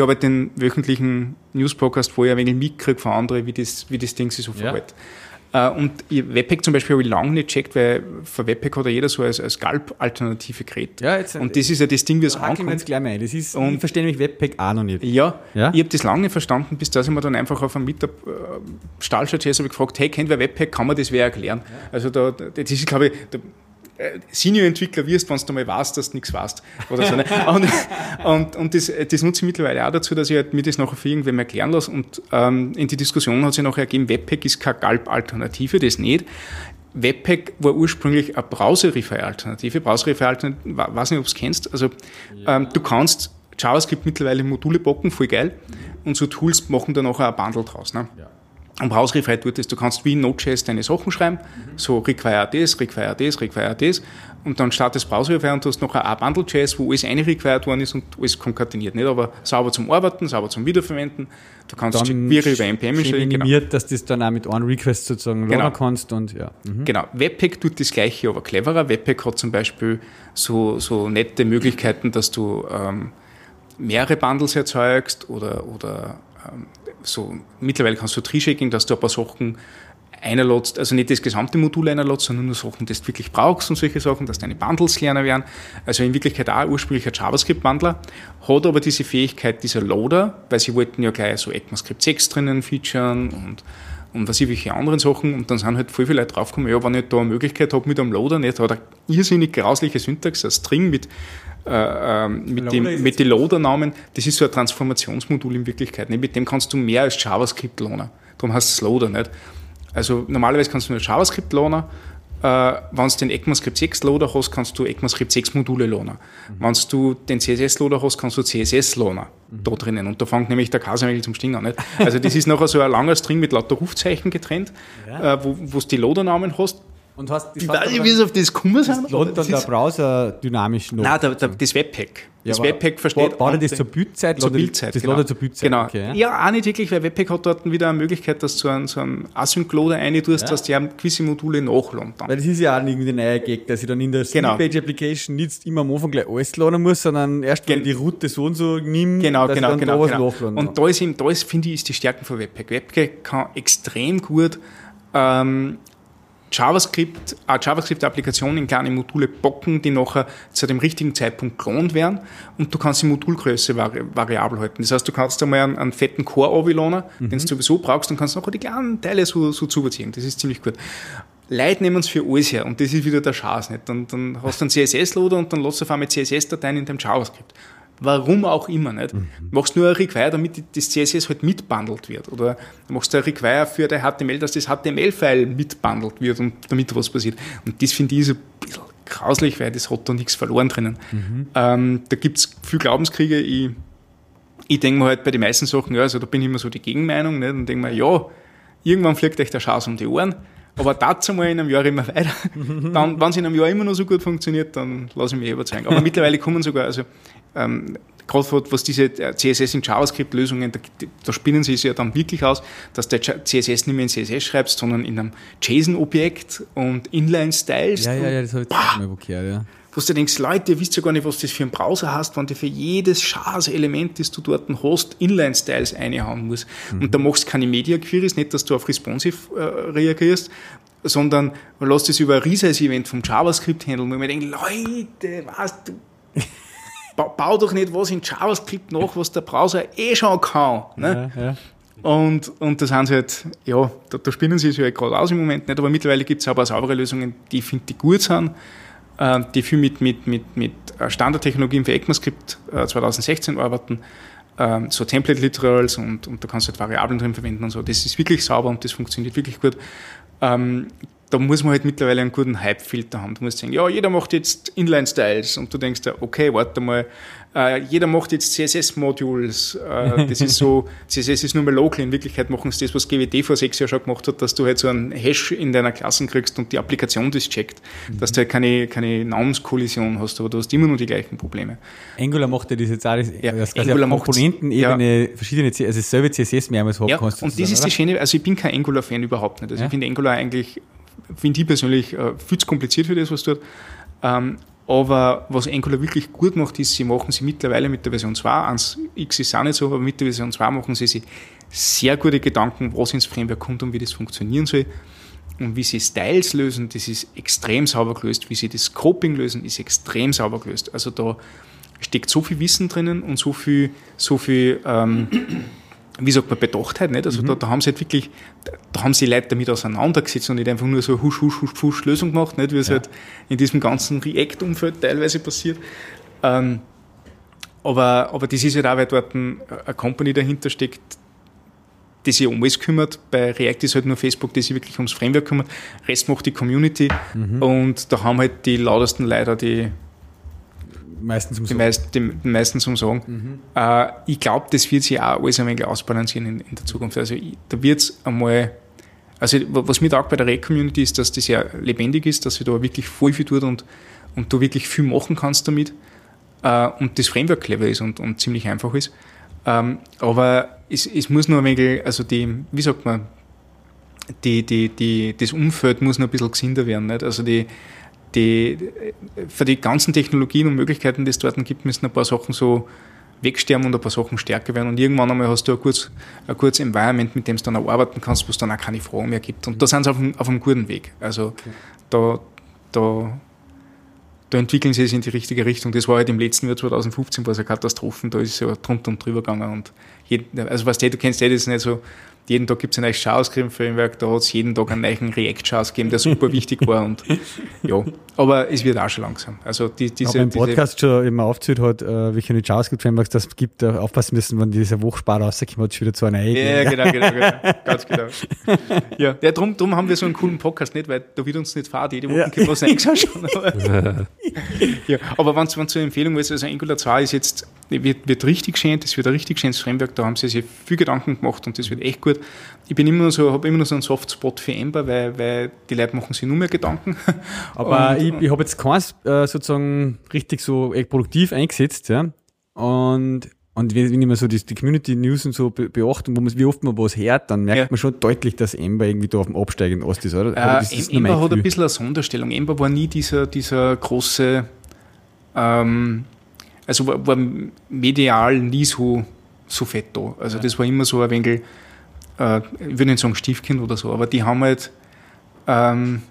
halt den wöchentlichen News-Podcast vorher ein wenig mitgekriegt von anderen, wie das Ding sich so verhält. Und Webpack zum Beispiel habe ich lange nicht gecheckt, weil für Webpack hat ja jeder so als Gulp-Alternative geredet. Ja, und das ist ja das Ding, wie es ankommt. Das ist, und ich verstehe nämlich Webpack auch noch nicht. Ja, ich habe das lange nicht verstanden, bis dass ich mir dann einfach auf einem Meetup Stahlstadt-Jazz habe ich gefragt, hey, kennt wer Webpack, kann man das wer erklären? Ja. Also das ist, glaube ich, Senior-Entwickler wirst, wenn du mal weißt, dass du nichts weißt. Oder so, ne? Und das nutze ich mittlerweile auch dazu, dass ich halt mir das nachher für irgendwem erklären lasse. Und in die Diskussion hat sich nachher ergeben, Webpack ist keine Gulp-Alternative, das nicht. Webpack war ursprünglich eine Browserify-Alternative. Weiß nicht, ob du es kennst. Also du kannst JavaScript mittlerweile Module backen, voll geil. Und so Tools machen dann nachher ein Bundle draus. Ne? Ja. Und Browserify tut das, du kannst wie in Node.js deine Sachen schreiben, so require this, und dann startest Browserify und du hast nachher auch Bundle.js, wo alles required worden ist und alles konkateniert, nicht? Aber sauber zum Arbeiten, sauber zum Wiederverwenden, du kannst jQuery über NPM stellen. Minimiert, dass du das dann auch mit einem Request sozusagen laden kannst und ja. Mhm. Genau, Webpack tut das gleiche, aber cleverer. Webpack hat zum Beispiel so nette Möglichkeiten, dass du mehrere Bundles erzeugst oder so, mittlerweile kannst du Tree-Shaking, dass du ein paar Sachen einladst, also nicht das gesamte Modul einladst, sondern nur Sachen, die du wirklich brauchst und solche Sachen, dass deine Bundles lerner werden. Also in Wirklichkeit auch ursprünglich ein JavaScript-Bundler, hat aber diese Fähigkeit dieser Loader, weil sie wollten ja gleich so ECMAScript 6 drinnen featuren und was ich welche anderen Sachen, und dann sind halt voll viele Leute draufgekommen, ja, wenn ich da eine Möglichkeit habe mit einem Loader, nicht, hat er irrsinnig grausliche Syntax, ein String mit den Loader-Namen, das ist so ein Transformationsmodul in Wirklichkeit. Nicht? Mit dem kannst du mehr als JavaScript lohnen. Darum heißt es Loader, nicht? Also normalerweise kannst du nur JavaScript lohnen. Wenn du den ECMAScript 6 Loader hast, kannst du ECMAScript 6 Module lohnen. Wenn du den CSS Loader hast, kannst du CSS lohnen da drinnen. Und da fängt nämlich der Kasernagel zum Stinken an. Nicht? Also das ist nachher so ein langer String mit lauter Rufzeichen getrennt, wo du die Loader-Namen hast. Und ich weiß nicht, wie es auf das gekommen ist. Das ist der Browser dynamisch noch. Nein, das Webpack. Das Webpack versteht... War das zur Bildzeit? Zur Bildzeit, genau. Okay, ja, auch nicht wirklich, weil Webpack hat dort wieder eine Möglichkeit, dass du so einen Async-Loader reintust, dass die gewisse Module nachladen. Weil das ist ja auch irgendwie der neue Gag, dass ich dann in der Single-Page-Application nicht immer am Anfang gleich alles laden muss, sondern erst, wenn die Route so und so nimmt, dass ich dann da was nachladen. Und da ist, finde ich, die Stärke von Webpack. Webpack kann extrem gut... JavaScript-Applikationen in kleine Module bocken, die nachher zu dem richtigen Zeitpunkt gelohnt werden, und du kannst die Modulgröße variabel halten. Das heißt, du kannst einmal einen fetten Core runterladen, den du sowieso brauchst, und kannst nachher die kleinen Teile so zubeziehen. Das ist ziemlich gut. Leute nehmen es für alles her, und das ist wieder der Schatz, nicht? Dann hast du einen CSS-Loader und dann lässt du auf einmal CSS-Dateien in deinem JavaScript. Warum auch immer, nicht? Du machst nur ein Require, damit das CSS halt mitbundelt wird. Oder du machst ein Require für der HTML, dass das HTML-File mitbundelt wird und damit was passiert. Und das finde ich so ein bisschen grauslich, weil das hat da nichts verloren drinnen. Da gibt es viel Glaubenskriege. Ich denke mir halt bei den meisten Sachen, ja, also da bin ich immer so die Gegenmeinung, nicht? Und denke mir, ja, irgendwann fliegt euch der Schaß um die Ohren. Aber dazu mal in einem Jahr immer weiter. Dann, wenn es in einem Jahr immer noch so gut funktioniert, dann lasse ich mich überzeugen. Aber mittlerweile kommen sogar, also gerade was diese CSS in JavaScript-Lösungen, da spinnen sie es ja dann wirklich aus, dass der CSS nicht mehr in CSS schreibst, sondern in einem JSON-Objekt und Inline-Styles. Ja, das habe ich auch mal blockiert, ja. Wo du denkst, Leute, ihr wisst ja gar nicht, was das für einen Browser hast, wenn du für jedes Schaas-Element, das du dort hast, Inline-Styles einhauen musst. Und da machst du keine Media-Queries, nicht, dass du auf responsive reagierst, sondern lass das über ein Resize-Event vom JavaScript handeln. Und ich mir denke, Leute, weißt du, bau doch nicht was in JavaScript nach, was der Browser eh schon kann. Ne? Ja. Und das sind sie halt, ja, da spinnen sie sich halt gerade aus im Moment nicht, aber mittlerweile gibt es aber saubere Lösungen, die finde ich gut sind, die viel mit Standardtechnologien für ECMAScript 2016 arbeiten, so Template-Literals und da kannst du halt Variablen drin verwenden und so. Das ist wirklich sauber und das funktioniert wirklich gut. Da muss man halt mittlerweile einen guten Hype-Filter haben. Du musst sagen, ja, jeder macht jetzt Inline-Styles und du denkst dir, okay, warte mal, jeder macht jetzt CSS-Modules. Das ist so, CSS ist nur mal local, in Wirklichkeit machen sie das, was GWT vor 6 Jahren schon gemacht hat, dass du halt so einen Hash in deiner Klasse kriegst und die Applikation das checkt, dass du halt keine Namenskollision hast, aber du hast immer nur die gleichen Probleme. Angular macht ja das jetzt auch, dass du auf Komponentenebene verschiedene Server CSS mehrmals haben kannst. Und das ist die Schöne, also ich bin kein Angular-Fan, überhaupt nicht. Also ich finde Angular eigentlich... Finde ich persönlich viel zu kompliziert für das, was dort. Aber was Angular wirklich gut macht, ist, sie machen sie mittlerweile mit der Version 2, 1x ist auch nicht so, aber mit der Version 2 machen sie sich sehr gute Gedanken, was ins Framework kommt und wie das funktionieren soll. Und wie sie Styles lösen, das ist extrem sauber gelöst. Wie sie das Scoping lösen, ist extrem sauber gelöst. Also da steckt so viel Wissen drinnen und so viel wie sagt man, Bedachtheit, nicht? Also da haben sie halt wirklich, da haben sie Leute damit auseinandergesetzt und nicht einfach nur so husch Lösung gemacht, nicht? Wie es halt in diesem ganzen React-Umfeld teilweise passiert. Aber das ist halt auch, weil dort eine Company dahinter steckt, die sich um alles kümmert. Bei React ist halt nur Facebook, die sich wirklich ums Framework kümmert. Rest macht die Community und da haben halt die lautesten Leute die meistens zum Sagen. Ich glaube, das wird sich auch alles ein wenig ausbalancieren in der Zukunft. Also da wird es einmal, also was mir taugt bei der React-Community ist, dass das sehr lebendig ist, dass sie da wirklich viel tut und du wirklich viel machen kannst damit und das Framework clever ist und ziemlich einfach ist. Aber es muss noch ein wenig, also das Umfeld muss noch ein bisschen gesünder werden. Nicht? Also für die ganzen Technologien und Möglichkeiten, die es dort gibt, müssen ein paar Sachen so wegsterben und ein paar Sachen stärker werden. Und irgendwann einmal hast du ein kurzes Environment, mit dem du dann auch arbeiten kannst, wo es dann auch keine Fragen mehr gibt. Und da sind sie auf einem guten Weg. Also da entwickeln sie es in die richtige Richtung. Das war halt im letzten Jahr 2015 war es eine Katastrophe, da ist es ja drunter und drüber gegangen. Und du kennst das nicht so. Jeden Tag gibt es ein neues JavaScript-Framework, da hat es jeden Tag einen neuen React-JS gegeben, der super wichtig war. Und ja, aber es wird auch schon langsam. Also im Podcast schon immer aufgezählt hat, welche JavaScript-Frameworks das gibt, aufpassen müssen, wenn dieser Wochspar rauskommt, hat es wieder zu einer Ecke. Ja, genau. Ganz genau. Ja, drum haben wir so einen coolen Podcast nicht, weil da wird uns nicht fad, jede Woche können wir was reingeschauen. Aber wenn es zur Empfehlung ist, also Angular 2 ist jetzt, wird richtig schön, das wird ein richtig schönes Framework, da haben sie sich viel Gedanken gemacht und das wird echt gut. Ich bin immer noch so, habe immer noch so einen Softspot für Ember, weil die Leute machen sich nur mehr Gedanken. Aber ich habe jetzt keins sozusagen richtig so produktiv eingesetzt, ja. Und wenn ich mir so die Community-News und so beachte, wie oft man was hört, dann merkt man schon deutlich, dass Ember irgendwie da auf dem absteigenden Ast ist, oder? Ember hat ein bisschen eine Sonderstellung. Ember war nie dieser große, also war medial nie so fett da. Also das war immer so ein wenig, ich würde nicht sagen Stiefkind oder so, aber die haben halt, die haben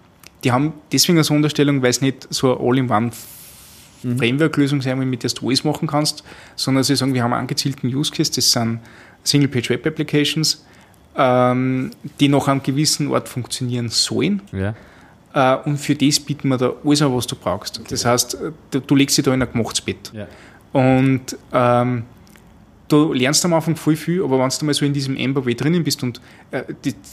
deswegen eine Sonderstellung, weil es nicht so eine All-in-One-Framework-Lösung sein will, mit der du alles machen kannst, sondern sie sagen, wir haben einen angezielten Use Case, das sind Single-Page-Web-Applications, die nach einem gewissen Ort funktionieren sollen. Und für das bieten wir da alles an, was du brauchst. Okay. Das heißt, du legst dich da in ein gemachtes Bett. Und du lernst am Anfang viel, aber wenn du mal so in diesem Ember-Way drinnen bist und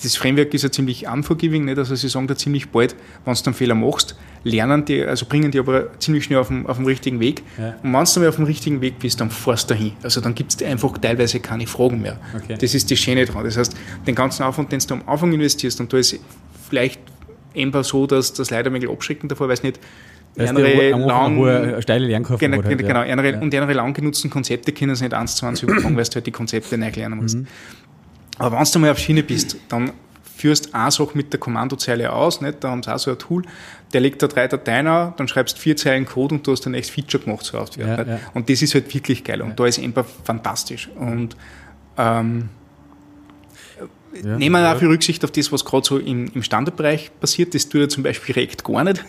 das Framework ist ja ziemlich unforgiving, nicht? Also sie sagen da ziemlich bald, wenn du einen Fehler machst, bringen die aber ziemlich schnell auf den richtigen Weg. Ja. Und wenn du mal auf dem richtigen Weg bist, dann fährst du dahin. Also dann gibt es einfach teilweise keine Fragen mehr. Okay. Das ist das Schöne dran. Das heißt, den ganzen Aufwand, den du am Anfang investierst, und da ist vielleicht Ember so, dass das leider ein bisschen abschreckend davor, weil es nicht andere lang genutzten Konzepte können es nicht 1 zu 1 übertragen, weil du halt die Konzepte neu lernen musst. Mhm. Aber wenn du mal auf Schiene bist, dann führst du eine Sache mit der Kommandozeile aus, nicht? Da haben sie auch so ein Tool, der legt da 3 Dateien an, dann schreibst 4 Zeilen Code und du hast dein nächstes Feature gemacht. So oft, ja. Und das ist halt wirklich geil und da ist Ember fantastisch. Und nehmen wir dafür Rücksicht auf das, was gerade so im Standardbereich passiert. Das tut ja zum Beispiel React gar nicht.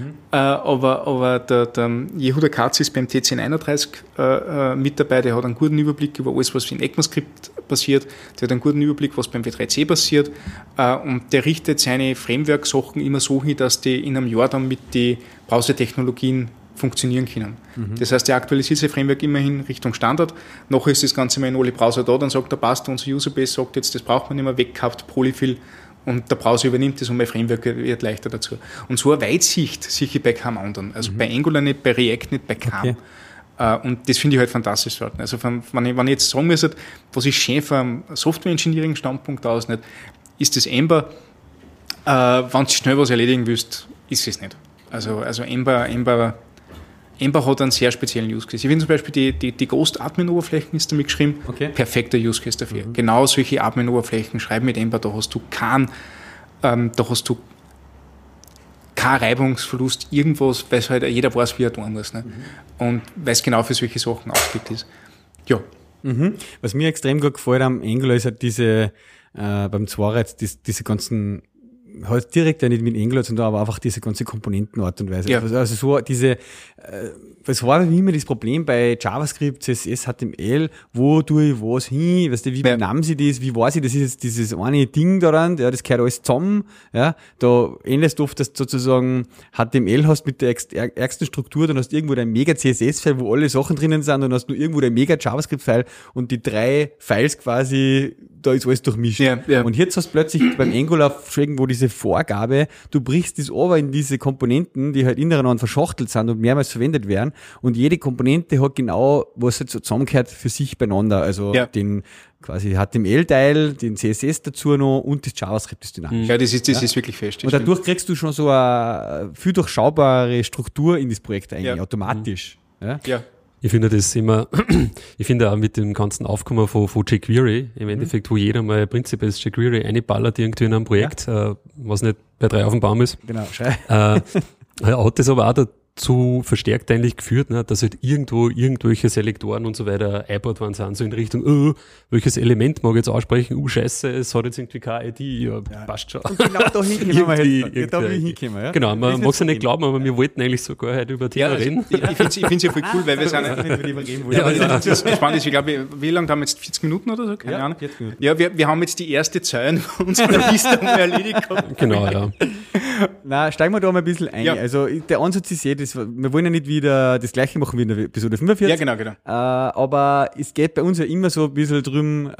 Mhm. Aber der Yehuda Katz ist beim TC31 mit dabei. Der hat einen guten Überblick über alles, was in ECMAScript passiert. Der hat einen guten Überblick, was beim W3C passiert. Und der richtet seine Framework-Sachen immer so hin, dass die in einem Jahr dann mit den Browser-Technologien funktionieren können. Mhm. Das heißt, der aktualisiert sein Framework immerhin Richtung Standard. Noch ist das Ganze mal in alle Browser da, dann sagt er, passt, unser Userbase sagt jetzt, das braucht man nicht mehr, wegkauft Polyfill und der Browser übernimmt das und mein Framework wird leichter dazu. Und so eine Weitsicht sehe ich bei keinem anderen. Also bei Angular nicht, bei React nicht, bei keinem. Okay. Und das finde ich halt fantastisch. Also wenn ich jetzt sagen müsste, was ist schön vom Software-Engineering-Standpunkt aus, nicht, ist das Ember, wenn du schnell was erledigen willst, ist es nicht. Also Ember hat einen sehr speziellen Use Case. Ich finde zum Beispiel, die Ghost-Admin-Oberflächen ist damit geschrieben. Okay. Perfekter Use Case dafür. Mhm. Genau solche Admin-Oberflächen schreiben mit Ember, da hast du keinen Reibungsverlust, irgendwas, weil es halt jeder weiß, wie er tun muss. Ne? Mhm. Und weil es genau für solche Sachen ausgelegt ist. Ja. Mhm. Was mir extrem gut gefällt am Angular ist halt beim Zweier jetzt diese ganzen, halt direkt ja nicht mit Angular, sondern aber einfach diese ganze Komponentenart und Weise. Ja. Also so das war immer das Problem bei JavaScript, CSS, HTML, wo tue ich was hin, weißt du, wie benennen sie das, wie weiß ich, das ist jetzt dieses eine Ding daran, ja, das gehört alles zusammen, ja, da endest du oft, dass du sozusagen HTML hast mit der ärgsten Struktur, dann hast du irgendwo dein mega CSS-File, wo alle Sachen drinnen sind, dann hast du irgendwo dein mega JavaScript-File und die 3 Files quasi, da ist alles durchmischt. Ja. Und jetzt hast du plötzlich beim Angular irgendwo diese Vorgabe, du brichst das aber in diese Komponenten, die halt ineinander verschachtelt sind und mehrmals verwendet werden. Und jede Komponente hat genau, was halt so zusammengehört, für sich beieinander. Also den quasi HTML-Teil, den CSS dazu noch und das JavaScript ist dynamisch. Ja, das ist wirklich fest. Und dadurch kriegst du schon so eine viel durchschaubare Struktur in das Projekt eigentlich, automatisch. Ja. Ich finde das ich finde auch mit dem ganzen Aufkommen von jQuery, im Endeffekt, wo jeder mal prinzipiell jQuery einballert irgendwie in einem Projekt, was nicht bei 3 auf dem Baum ist. Genau, hat das aber auch dazu verstärkt eigentlich geführt, ne, dass halt irgendwo irgendwelche Selektoren und so weiter eingebaut worden sind, so in Richtung, welches Element mag ich jetzt aussprechen, scheiße, es hat jetzt irgendwie keine ID, passt schon. Und genau da hinkommen wir jetzt. Da hinkommen, ja? Genau, man mag es ja nicht glauben, aber wir wollten eigentlich sogar heute über Thema reden. Ich finde es ja voll cool, weil wir es auch nicht drüber reden wollen. Das Spannende ist, ich glaube, wie lange haben wir jetzt, 40 Minuten oder so? Keine Ahnung. 40 Minuten. Ja, wir haben jetzt die erste Zeit unserer Liste erledigt gehabt. Genau, ja. Na, steigen wir da mal ein bisschen ein. Ja. Also der Ansatz ist wir wollen ja nicht wieder das Gleiche machen wie in der Episode 45. Ja, genau. Aber es geht bei uns ja immer so ein bisschen drum,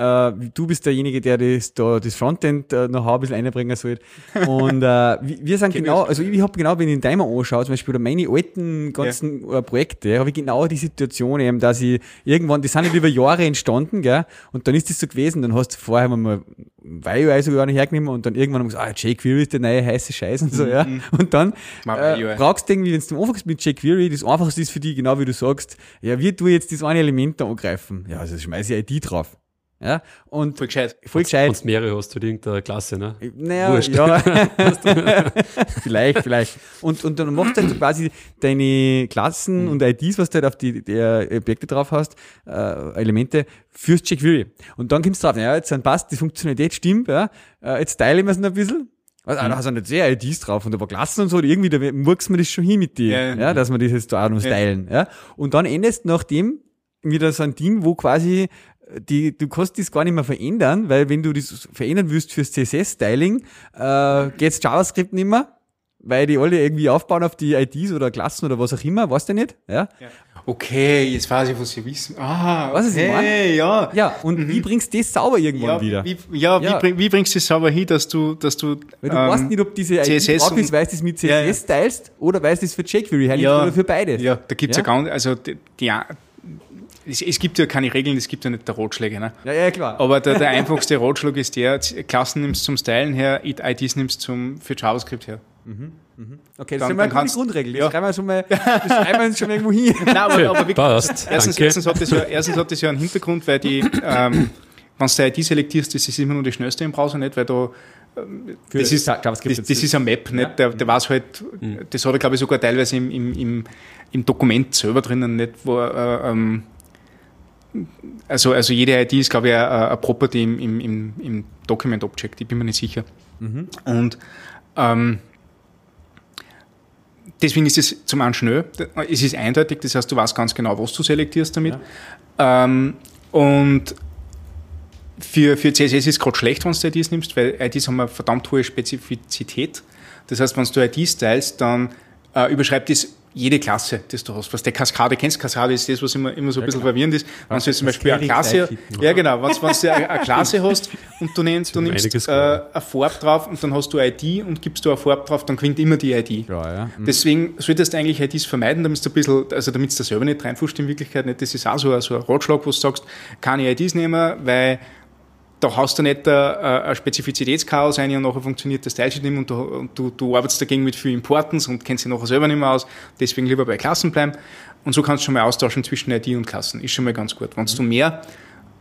du bist derjenige, der das Frontend noch ein bisschen einbringen soll. Und wir sind genau, also ich habe genau, wenn ich den Timer anschaue, zum Beispiel meine alten ganzen Projekte, habe ich genau die Situation eben, dass ich irgendwann, die sind nicht über Jahre entstanden, gell? Und dann ist das so gewesen, dann hast du vorher mal YUI sogar noch hergenommen und dann irgendwann haben wir gesagt, jQuery ist der neue heiße Scheiß und so, ja. Und dann brauchst du irgendwie, wenn du am Anfang mit jQuery, das Einfachste ist für dich, genau wie du sagst, ja, wie tue ich jetzt das eine Element da angreifen? Ja, also schmeiße ich ID drauf. Ja, und voll gescheit. Und mehrere hast du irgendeine Klasse, ne? Naja, Wurscht. Ja. vielleicht. Und dann machst du halt quasi deine Klassen und IDs, was du halt auf die Objekte drauf hast, Elemente, fürs jQuery. Und dann kommst du drauf, naja, jetzt passt die Funktionalität, stimmt, ja, jetzt teilen wir es noch ein bisschen. Also, da hast du nicht sehr IDs drauf und ein paar Klassen und so, irgendwie, da wuchs man das schon hin mit dir, ja, dass man das jetzt da auch noch stylen, ja. Und dann endest du nach dem wieder so ein Ding, wo quasi du kannst das gar nicht mehr verändern, weil wenn du das verändern willst fürs CSS-Styling, geht's JavaScript nicht mehr, weil die alle irgendwie aufbauen auf die IDs oder Klassen oder was auch immer, weißt du nicht, ja. okay, jetzt weiß ich, was Sie wissen. Ah, okay, was ist denn, ja. Ja, und wie bringst du das sauber irgendwann wieder? Wie bringst du das sauber hin, dass du weil du weißt nicht, ob diese CSS-Grafik das mit CSS teilst oder weißt das für jQuery herrlich oder für beides. Ja, da gibt es ja ganz, also es gibt ja keine Regeln, es gibt ja nicht die Ratschläge. Ne? Ja, klar. Aber der einfachste Ratschlag ist der, Klassen nimmst zum Stylen her, IDs nimmst für JavaScript her. Okay, das ist mal eine Grundregel. Das schreiben wir uns schon irgendwo hin. Nein, aber passt. Erstens hat das ja einen Hintergrund, weil wenn du die ID selektierst, das ist immer nur die schnellste im Browser, nicht, weil da das ist eine Map, nicht? Ja. Der weiß halt, das hat er, glaube ich, sogar teilweise im Dokument selber drinnen, nicht, wo also jede ID ist, glaube ich, eine Property im Document Object, ich bin mir nicht sicher. Und deswegen ist es zum einen schnell, es ist eindeutig, das heißt, du weißt ganz genau, was du selektierst damit. Ja. Und für CSS ist es gerade schlecht, wenn du IDs nimmst, weil IDs haben eine verdammt hohe Spezifizität. Das heißt, wenn du IDs teilst, dann überschreibt das jede Klasse, die du hast. Was der Kaskade kennst, Kaskade ist das, was immer so ein bisschen verwirrend ist. Wenn du jetzt zum Beispiel eine Klasse, wenn du eine Klasse hast und du nimmst eine Farbe drauf und dann hast du ID und gibst du eine Farbe drauf, dann gewinnt immer die ID. Ja, ja. Deswegen solltest du eigentlich IDs vermeiden, damit du ein bisschen, also damit du da selber nicht reinfuscht in Wirklichkeit nicht. Das ist auch so ein Ratschlag, wo du sagst, keine IDs nehmen, weil da hast du nicht ein Spezifizitätschaos rein und nachher funktioniert das Teilsystem und du arbeitest dagegen mit viel Importance und kennst dich nachher selber nicht mehr aus, deswegen lieber bei Klassen bleiben. Und so kannst du schon mal austauschen zwischen ID und Klassen. Ist schon mal ganz gut. Wenn du mehr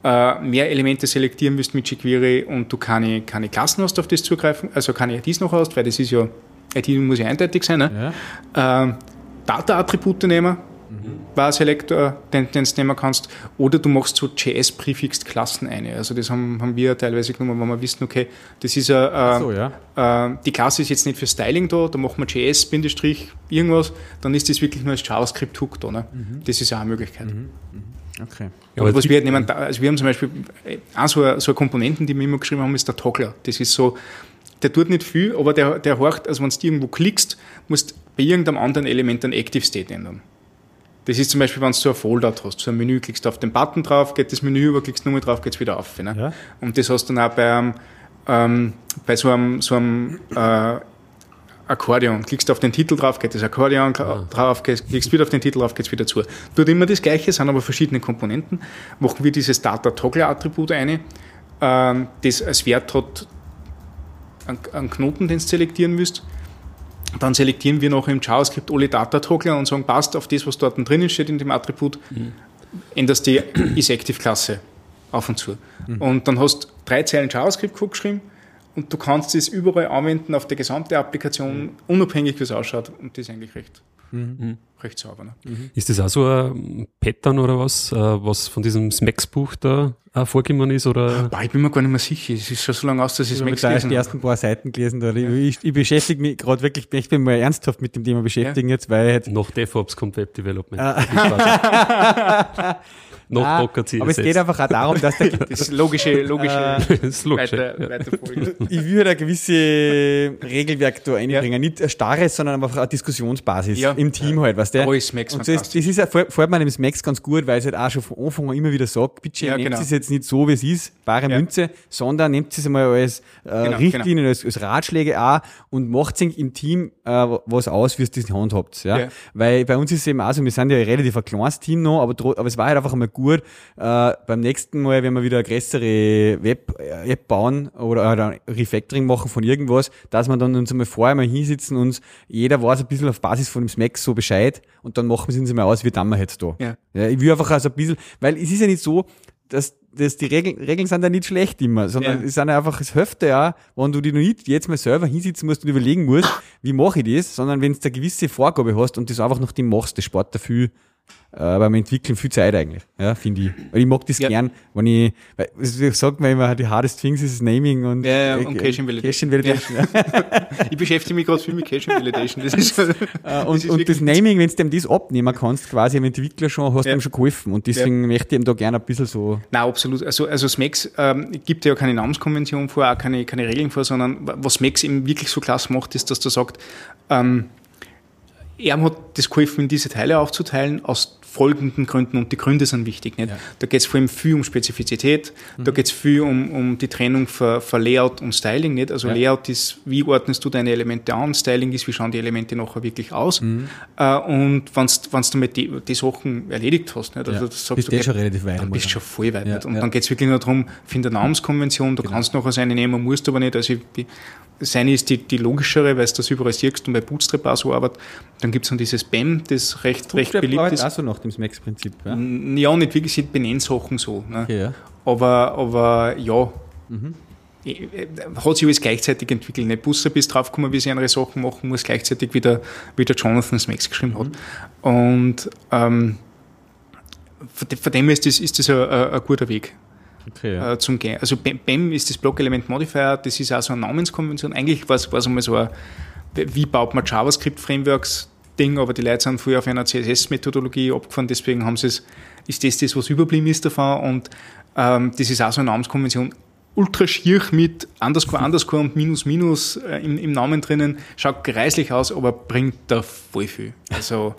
Elemente selektieren müsst mit jQuery und du keine Klassen hast, auf das zugreifen, also keine IDs noch hast, weil das ist ja, ID muss ja eindeutig sein, ne? Ja. Data-Attribute nehmen, war ein Selektor, den du nehmen kannst, oder du machst so JS-Prefixed-Klassen eine. Also das haben wir teilweise genommen, wenn wir wissen, okay, das ist die Klasse ist jetzt nicht für Styling da machen wir JS-irgendwas, dann ist das wirklich nur als JavaScript-Hook da. Ne? Das ist auch eine Möglichkeit. Okay. Ja, aber was wir nehmen, also wir haben zum Beispiel auch so eine Komponenten, die wir immer geschrieben haben, ist der Toggler. Das ist so, der tut nicht viel, aber der horcht, also wenn du irgendwo klickst, musst bei irgendeinem anderen Element einen Active-State ändern. Das ist zum Beispiel, wenn du so ein Foldout hast, so ein Menü, klickst du auf den Button drauf, geht das Menü über, klickst nochmal drauf, geht es wieder auf. Ne? Ja. Und das hast du dann auch bei so einem Akkordeon. Klickst du auf den Titel drauf, geht das Akkordeon drauf, klickst wieder auf den Titel drauf, geht es wieder zu. Tut immer das Gleiche, sind aber verschiedene Komponenten. Machen wir dieses Data-Toggler-Attribut eine, das als Wert hat einen Knoten, den du selektieren müsst. Dann selektieren wir noch im JavaScript alle Data-Toggler und sagen, passt auf das, was dort drinnen steht in dem Attribut, änderst die isActive-Klasse auf und zu. Und dann hast du 3 Zeilen JavaScript geschrieben und du kannst das überall anwenden auf die gesamte Applikation, unabhängig wie es ausschaut. Und das ist eigentlich recht sauber. Ne? Ist das auch so ein Pattern oder was von diesem SMACSS-Buch da vorgegangen ist? Oder? Ich bin mir gar nicht mehr sicher. Es ist schon so lange aus, dass ich SMACSS gelesen habe. Ich habe die ersten paar Seiten gelesen. Ja. Ich beschäftige mich gerade wirklich, ich bin mal ernsthaft mit dem Thema beschäftigen jetzt, weil halt noch DevOps kommt Web-Development. Noch Docker CSS. Aber es geht einfach auch darum, dass der das logische weiterfolgen. Ich würde ein gewisses Regelwerk da einbringen. Ja. Nicht ein starres, sondern einfach eine Diskussionsbasis im Team halt, weißt du? Oh, ist SMACSS. Und das fällt mir dem SMACSS ganz gut, weil es halt auch schon von Anfang an immer wieder sagt, bitte nehmt es jetzt nicht so, wie es ist, bare Münze, sondern nehmt es einmal als Richtlinien, als Ratschläge auch und macht es im Team was aus, wie es das in Hand habt. Ja? Ja. Weil bei uns ist es eben auch so, wir sind ja relativ ein kleines Team noch, aber es war halt einfach einmal gut. Beim nächsten Mal, wenn wir wieder eine größere Web-App bauen oder ein Refactoring machen von irgendwas, dass wir dann uns einmal vorher mal hinsitzen und jeder weiß ein bisschen auf Basis von dem SMACSS so Bescheid und dann machen wir es mal aus, wie dann wir jetzt da. Ja. Ja, ich will einfach also ein bisschen, weil es ist ja nicht so, dass die Regeln sind ja nicht schlecht immer, sondern es sind ja einfach, es hilft ja, wenn du dich noch nicht jetzt mal selber hinsitzen musst und überlegen musst, wie mache ich das, sondern wenn du eine gewisse Vorgabe hast und das einfach nach dem machst, das spart dafür beim Entwickeln viel Zeit eigentlich, ja, finde ich. Weil ich mag das gern, wenn ich, weil, sagt man immer, die hardest things is naming und Cache Validation. Ich beschäftige mich gerade viel mit Cache Validation. Das ist, und das Naming, wenn du dem das abnehmen kannst, quasi am Entwickler schon, hast du ihm schon geholfen und deswegen möchte ich ihm da gerne ein bisschen so. Nein, absolut. Also SMACSS gibt ja keine Namenskonvention vor, auch keine Regeln vor, sondern was SMACSS eben wirklich so klasse macht, ist, dass du sagst, er hat das geholfen, diese Teile aufzuteilen, aus folgenden Gründen, und die Gründe sind wichtig. Nicht? Ja. Da geht es vor allem viel um Spezifizität, da geht es viel um die Trennung von Layout und Styling. Nicht? Also Layout ist, wie ordnest du deine Elemente an, Styling ist, wie schauen die Elemente nachher wirklich aus. Und wenn du damit die Sachen erledigt hast, nicht? Also das sagst du, schon relativ weit. Dann bist du schon voll weit. Nicht? Und dann geht es wirklich nur darum, finde eine Namenskonvention, du kannst nachher seine nehmen, musst aber nicht. Also seine ist die logischere, weil du das überall siehst und bei Bootstrap auch so arbeitet. Dann gibt es noch dieses BEM, das recht beliebt ist. Also nach dem SMACSS-Prinzip, ja? Ja, nicht wirklich, sind Benennsachen so. Ne? Okay, ja. Aber ja, hat sich alles gleichzeitig entwickelt. Nicht Bootstrap ist draufgekommen, wie sie andere Sachen machen muss, gleichzeitig wie der Jonathan Smacks geschrieben hat. Und von dem ist das ein guter Weg. Okay, ja. Zum Gehen. Also BEM ist das Block-Element Modifier, das ist auch so eine Namenskonvention. Eigentlich war es einmal so ein, wie baut man JavaScript-Frameworks-Ding, aber die Leute sind früher auf einer CSS-Methodologie abgefahren, deswegen haben sie ist das, was überblieben ist davon, und das ist auch so eine Namenskonvention. Ultra schier mit Underscore, Underscore und Minus, im Namen drinnen, schaut greislich aus, aber bringt da voll viel. Also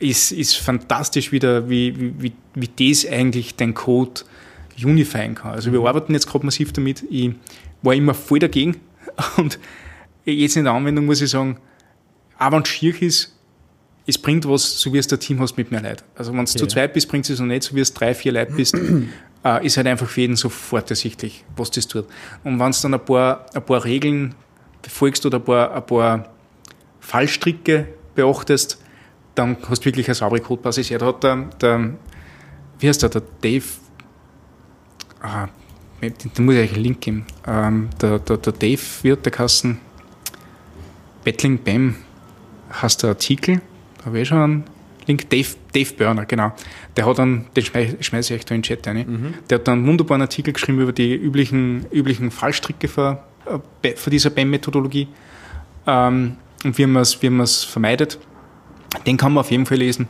ist fantastisch wieder, wie das eigentlich den Code unifyen kann. Also wir arbeiten jetzt gerade massiv damit. Ich war immer voll dagegen und jetzt in der Anwendung muss ich sagen, auch wenn es schier ist, es bringt was, so wie es der Team hast mit mehr Leuten. Also wenn es zu zweit bist, bringt es noch nicht, so wie es 3-4 Leute bist, ist halt einfach für jeden sofort ersichtlich, was das tut. Und wenn es dann ein paar Regeln befolgst oder ein paar Fallstricke beachtest, dann hast du wirklich eine saubere Codebasis. Ja, da hat der Dave, da muss ich euch einen Link geben, der Dave wird der Kassen, Battling BEM heißt der Artikel, da habe ich schon einen Link, Dave Burner, genau, der hat dann, den schmeiße ich euch da in den Chat rein, der hat dann einen wunderbaren Artikel geschrieben über die üblichen Fallstricke von dieser BEM-Methodologie und wie man es vermeidet. Den kann man auf jeden Fall lesen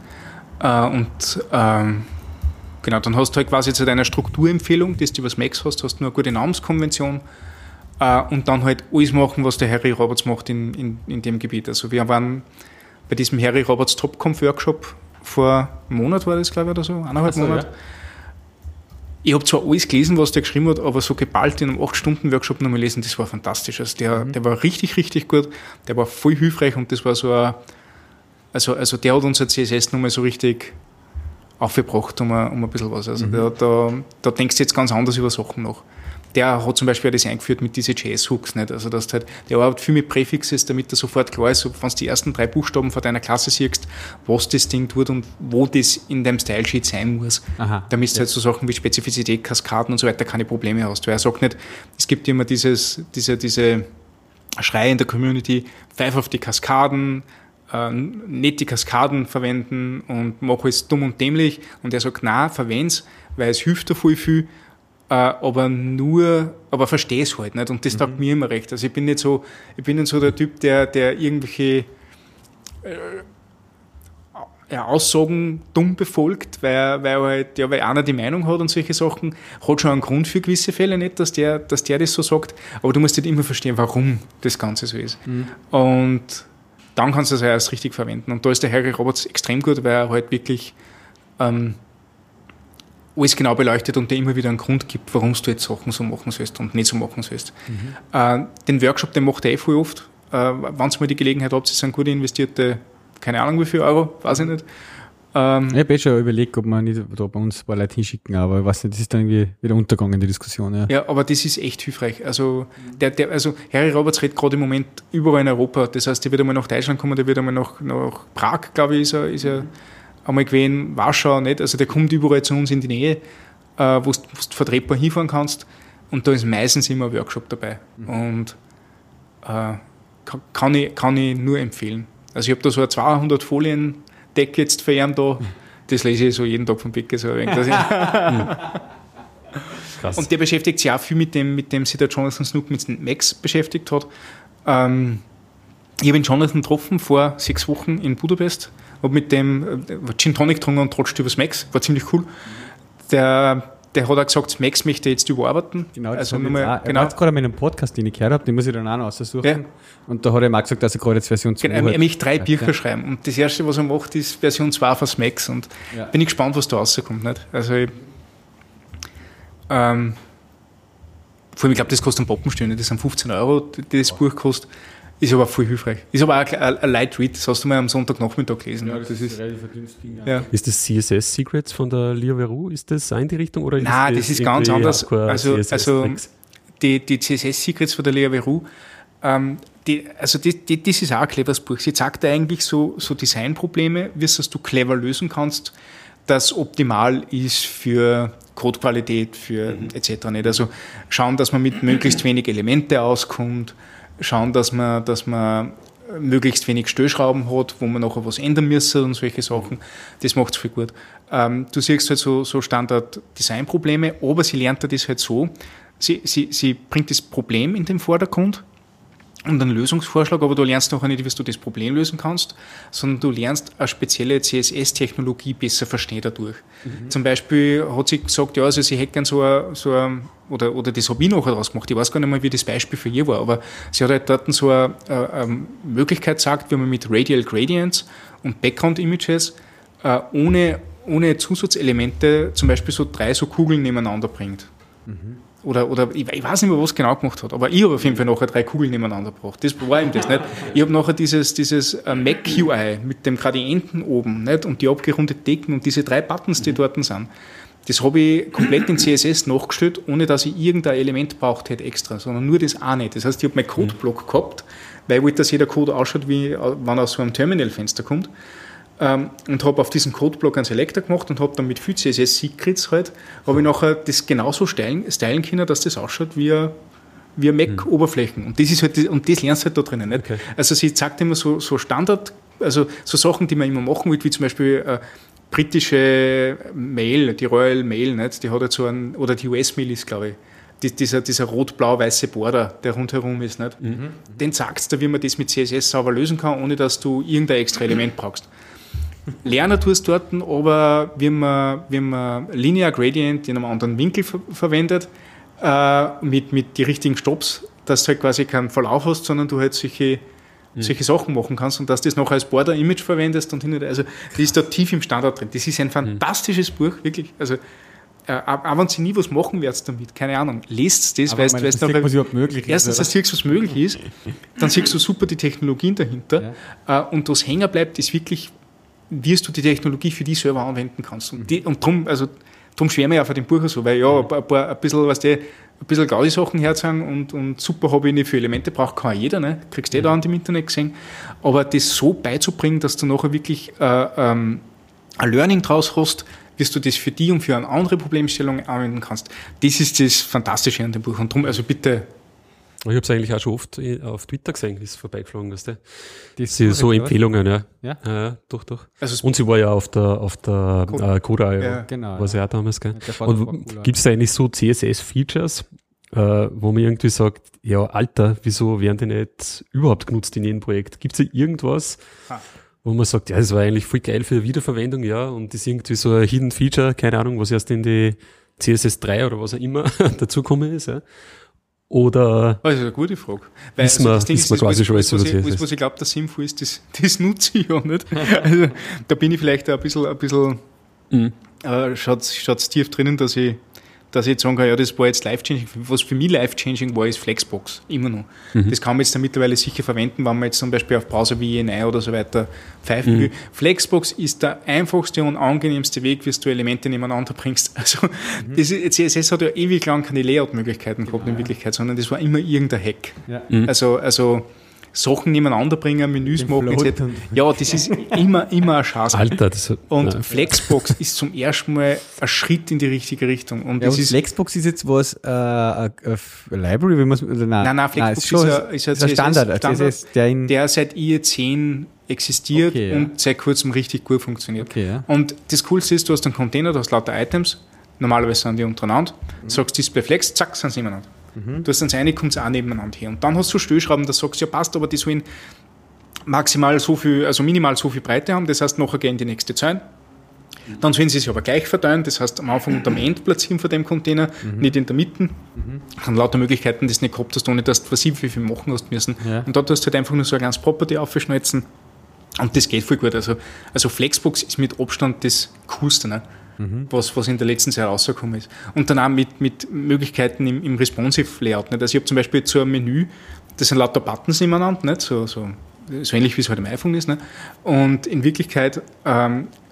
genau, dann hast du halt quasi jetzt halt eine Strukturempfehlung, dass du was Max hast nur eine gute Namenskonvention und dann halt alles machen, was der Harry Roberts macht in dem Gebiet. Also wir waren bei diesem Harry Roberts TopConf-Workshop vor einem Monat war das, glaube ich, oder so, 1,5 Monate. Ja. Ich habe zwar alles gelesen, was der geschrieben hat, aber so geballt in einem 8-Stunden-Workshop nochmal lesen, das war fantastisch. Also der war richtig, richtig gut, der war voll hilfreich und das war so ein, also der hat unser CSS nochmal so richtig aufgebracht um ein bisschen was. Also da denkst du jetzt ganz anders über Sachen nach. Der hat zum Beispiel auch das eingeführt mit diesen JS-Hooks. Nicht? Also dass halt, der arbeitet viel mit Präfixes, damit da sofort klar ist, wenn du die ersten 3 Buchstaben von deiner Klasse siehst, was das Ding tut und wo das in deinem Style-Sheet sein muss. Aha, damit du halt so Sachen wie Spezifizität, Kaskaden und so weiter keine Probleme hast. Weil er sagt nicht, es gibt immer diese Schrei in der Community, pfeif auf die Kaskaden, nicht die Kaskaden verwenden und mach es dumm und dämlich. Und er sagt, nein, verwend's, weil es hilft da voll viel, aber verstehe es halt nicht. Und das taugt mir immer recht. Also ich bin nicht so der Typ, der irgendwelche Aussagen dumm befolgt, weil einer die Meinung hat und solche Sachen, hat schon einen Grund für gewisse Fälle nicht, dass der das so sagt. Aber du musst halt immer verstehen, warum das Ganze so ist. Und dann kannst du es ja erst richtig verwenden. Und da ist der Harry Roberts extrem gut, weil er halt wirklich alles genau beleuchtet und dir immer wieder einen Grund gibt, warum du jetzt Sachen so machen sollst und nicht so machen sollst. Den Workshop, den macht er voll oft. Wenn es mal die Gelegenheit habt, es sind gut investierte, keine Ahnung wie viel Euro, weiß ich nicht. Ich habe schon überlegt, ob man nicht da bei uns ein paar Leute hinschicken, aber ich weiß nicht, das ist dann irgendwie wieder untergegangen in der Diskussion. Ja, aber das ist echt hilfreich. Also, also Harry Roberts redet gerade im Moment überall in Europa. Das heißt, der wird einmal nach Deutschland kommen, der wird einmal nach Prag, glaube ich, ist er einmal gewesen, Warschau, nicht? Also der kommt überall zu uns in die Nähe, wo du vertretbar hinfahren kannst. Und da ist meistens immer ein Workshop dabei. Und kann ich nur empfehlen. Also ich habe da so eine 200 Folien Deck jetzt für ihn da, das lese ich so jeden Tag vom Bicke so ein wenig. Krass. Und der beschäftigt sich auch viel mit dem sich der Jonathan Snook mit Max beschäftigt hat. Ich habe den Jonathan getroffen vor 6 Wochen in Budapest, habe mit dem Gin Tonic getrunken und trotzdem über Max, war ziemlich cool. Der der hat auch gesagt, SMACSS möchte jetzt überarbeiten. Genau, das also er hat gerade meinen Podcast, den ich gehört habe, den muss ich dann auch noch aussuchen. Ja. Und da hat er auch gesagt, dass er gerade jetzt Version 2 hat. Er möchte 3 Bücher schreiben und das erste, was er macht, ist Version 2 von SMACSS und bin ich gespannt, was da rauskommt. Nicht? Also vor allem, ich glaube, das kostet einen Poppenstühne, das sind 15 €, die das Buch kostet. Ist aber voll hilfreich. Ist aber auch ein Light Read, das hast du mal am Sonntagnachmittag gelesen. Ja, das ist relativ ein dünnes Ding. Ja. Ist das CSS Secrets von der Lea Verou? Ist das auch in die Richtung? Oder nein, das ist ganz anders. Also die CSS Secrets von der Lea Verou, das ist auch ein cleveres Buch. Sie zeigt dir eigentlich so Designprobleme, wie es du clever lösen kannst, das optimal ist für Codequalität, für etc. Nicht? Also schauen, dass man mit möglichst wenig Elemente auskommt, schauen, dass man möglichst wenig Stellschrauben hat, wo man nachher was ändern müssen und solche Sachen. Das macht es viel gut. Du siehst halt so Standard-Design-Probleme, aber sie lernt das halt so. Sie bringt das Problem in den Vordergrund und einen Lösungsvorschlag, aber du lernst nachher nicht, wie du das Problem lösen kannst, sondern du lernst eine spezielle CSS-Technologie besser verstehen dadurch. Zum Beispiel hat sie gesagt, ja, also sie hätte gern oder das habe ich nachher draus gemacht, ich weiß gar nicht mehr, wie das Beispiel für ihr war, aber sie hat halt dort so eine Möglichkeit gesagt, wie man mit Radial Gradients und Background-Images ohne Zusatzelemente zum Beispiel so 3 so Kugeln nebeneinander bringt. Oder ich weiß nicht mehr, was es genau gemacht hat, aber ich habe auf jeden Fall nachher 3 Kugeln nebeneinander gebracht. Das war eben das, nicht? Ich habe nachher dieses Mac-UI mit dem Gradienten oben, nicht? Und die abgerundeten Decken und diese 3 Buttons, die dort sind. Das habe ich komplett in CSS nachgestellt, ohne dass ich irgendein Element braucht hätte extra, sondern nur das eine. Das heißt, ich habe meinen Codeblock gehabt, weil ich wollte, dass jeder Code ausschaut, wie wenn er aus so einem Terminalfenster kommt. Und habe auf diesen Codeblock einen Selector gemacht und habe dann mit viel CSS-Secrets halt, habe ich nachher das genauso stylen können, dass das ausschaut wie Mac-Oberflächen. Und das ist halt, und das lernst du halt da drinnen. Nicht? Okay. Also sie zeigt immer so Standard, also so Sachen, die man immer machen will, wie zum Beispiel britische Mail, die Royal Mail, nicht? Die hat halt so einen, oder die US-Mail ist, glaube ich, dieser rot-blau-weiße Border, der rundherum ist. Nicht? Den zeigst du, wie man das mit CSS sauber lösen kann, ohne dass du irgendein extra Element brauchst. Lernen tust dort, aber wie man Linear Gradient in einem anderen Winkel verwendet, mit den richtigen Stops, dass du halt quasi keinen Verlauf hast, sondern du halt solche Sachen machen kannst und dass du das nachher als Border-Image verwendest und hin und her. Also die ist da tief im Standard drin. Das ist ein fantastisches Buch, wirklich. Also auch wenn sie nie was machen wird damit, keine Ahnung, lest das, weil du weißt, was überhaupt möglich ist. Erstens, dass du siehst, was möglich ist, dann siehst du super die Technologien dahinter und was hängen bleibt, ist wirklich, wie du die Technologie für die selber anwenden kannst. Und darum schwärme ich auch von dem Buch so, weil ein bisschen gaudi Sachen herzeigen und super habe ich nicht für Elemente, braucht kann jeder, ne? Kriegst du da an dem Internet gesehen. Aber das so beizubringen, dass du nachher wirklich ein Learning draus hast, wie du das für die und für eine andere Problemstellung anwenden kannst, das ist das Fantastische an dem Buch. Und darum, also bitte. Ich habe es eigentlich auch schon oft auf Twitter gesehen, wie es vorbeigeflogen ist. Das sind so Empfehlungen, ja. Ja, doch. Also und sie war ja auf der Coda, genau, war sie auch damals. Gell? Und gibt es da eigentlich so CSS-Features, wo man irgendwie sagt, ja, Alter, wieso werden die nicht überhaupt genutzt in jedem Projekt? Gibt es da irgendwas, wo man sagt, ja, das war eigentlich voll geil für Wiederverwendung, ja, und das ist irgendwie so ein Hidden Feature, keine Ahnung, was erst in die CSS 3 oder was auch immer dazugekommen ist, ja. Oder das ist eine gute Frage. Weil ist man, also das Ding ist man quasi schon alles, was ich glaube, das sinnvoll ist, das nutze ich ja nicht. Also, da bin ich vielleicht auch ein bisschen schaut's tief drinnen, dass ich jetzt sagen kann, ja, das war jetzt life-changing. Was für mich life-changing war, ist Flexbox. Immer noch. Das kann man jetzt dann mittlerweile sicher verwenden, wenn man jetzt zum Beispiel auf Browser wie ENI oder so weiter pfeifen will. Flexbox ist der einfachste und angenehmste Weg, wie du Elemente nebeneinander bringst. Also, CSS hat ja ewig lang keine Layout-Möglichkeiten gehabt in Wirklichkeit, sondern das war immer irgendein Hack. Ja. Also, Sachen nebeneinander bringen, Menüs machen, etc. Ja, das ist immer eine Chance. Alter, Flexbox ist zum ersten Mal ein Schritt in die richtige Richtung. Und Flexbox ist jetzt was, Library? Nein, Flexbox ist ein Standard, der seit IE10 existiert und seit kurzem richtig gut funktioniert. Und das Coolste ist, du hast einen Container, du hast lauter Items, normalerweise sind die untereinander, sagst Display Flex, zack, sind sie nebeneinander. Du hast das eine, kommt es auch nebeneinander her. Und dann hast du Stellschrauben, da sagst du, ja passt, aber die sollen minimal so viel Breite haben, das heißt, nachher gehen in die nächste Zeile, Dann sollen sie sich aber gleich verteilen, das heißt am Anfang und am Ende platzieren von dem Container, nicht in der Mitte. Dann lauter Möglichkeiten, die es nicht gehabt hast, ohne dass du versiebst, wie viel machen hast müssen. Ja. Und dort hast du halt einfach nur so ein ganz Property aufschnitzen und das geht voll gut. Also Flexbox ist mit Abstand das Coolste, ne? Was in der letzten Zeit rausgekommen ist. Und dann auch mit Möglichkeiten im responsive Layout. Nicht? Also ich habe zum Beispiel so ein Menü, das sind lauter Buttons nebeneinander, nicht? So ähnlich wie es halt im iPhone ist. Nicht? Und in Wirklichkeit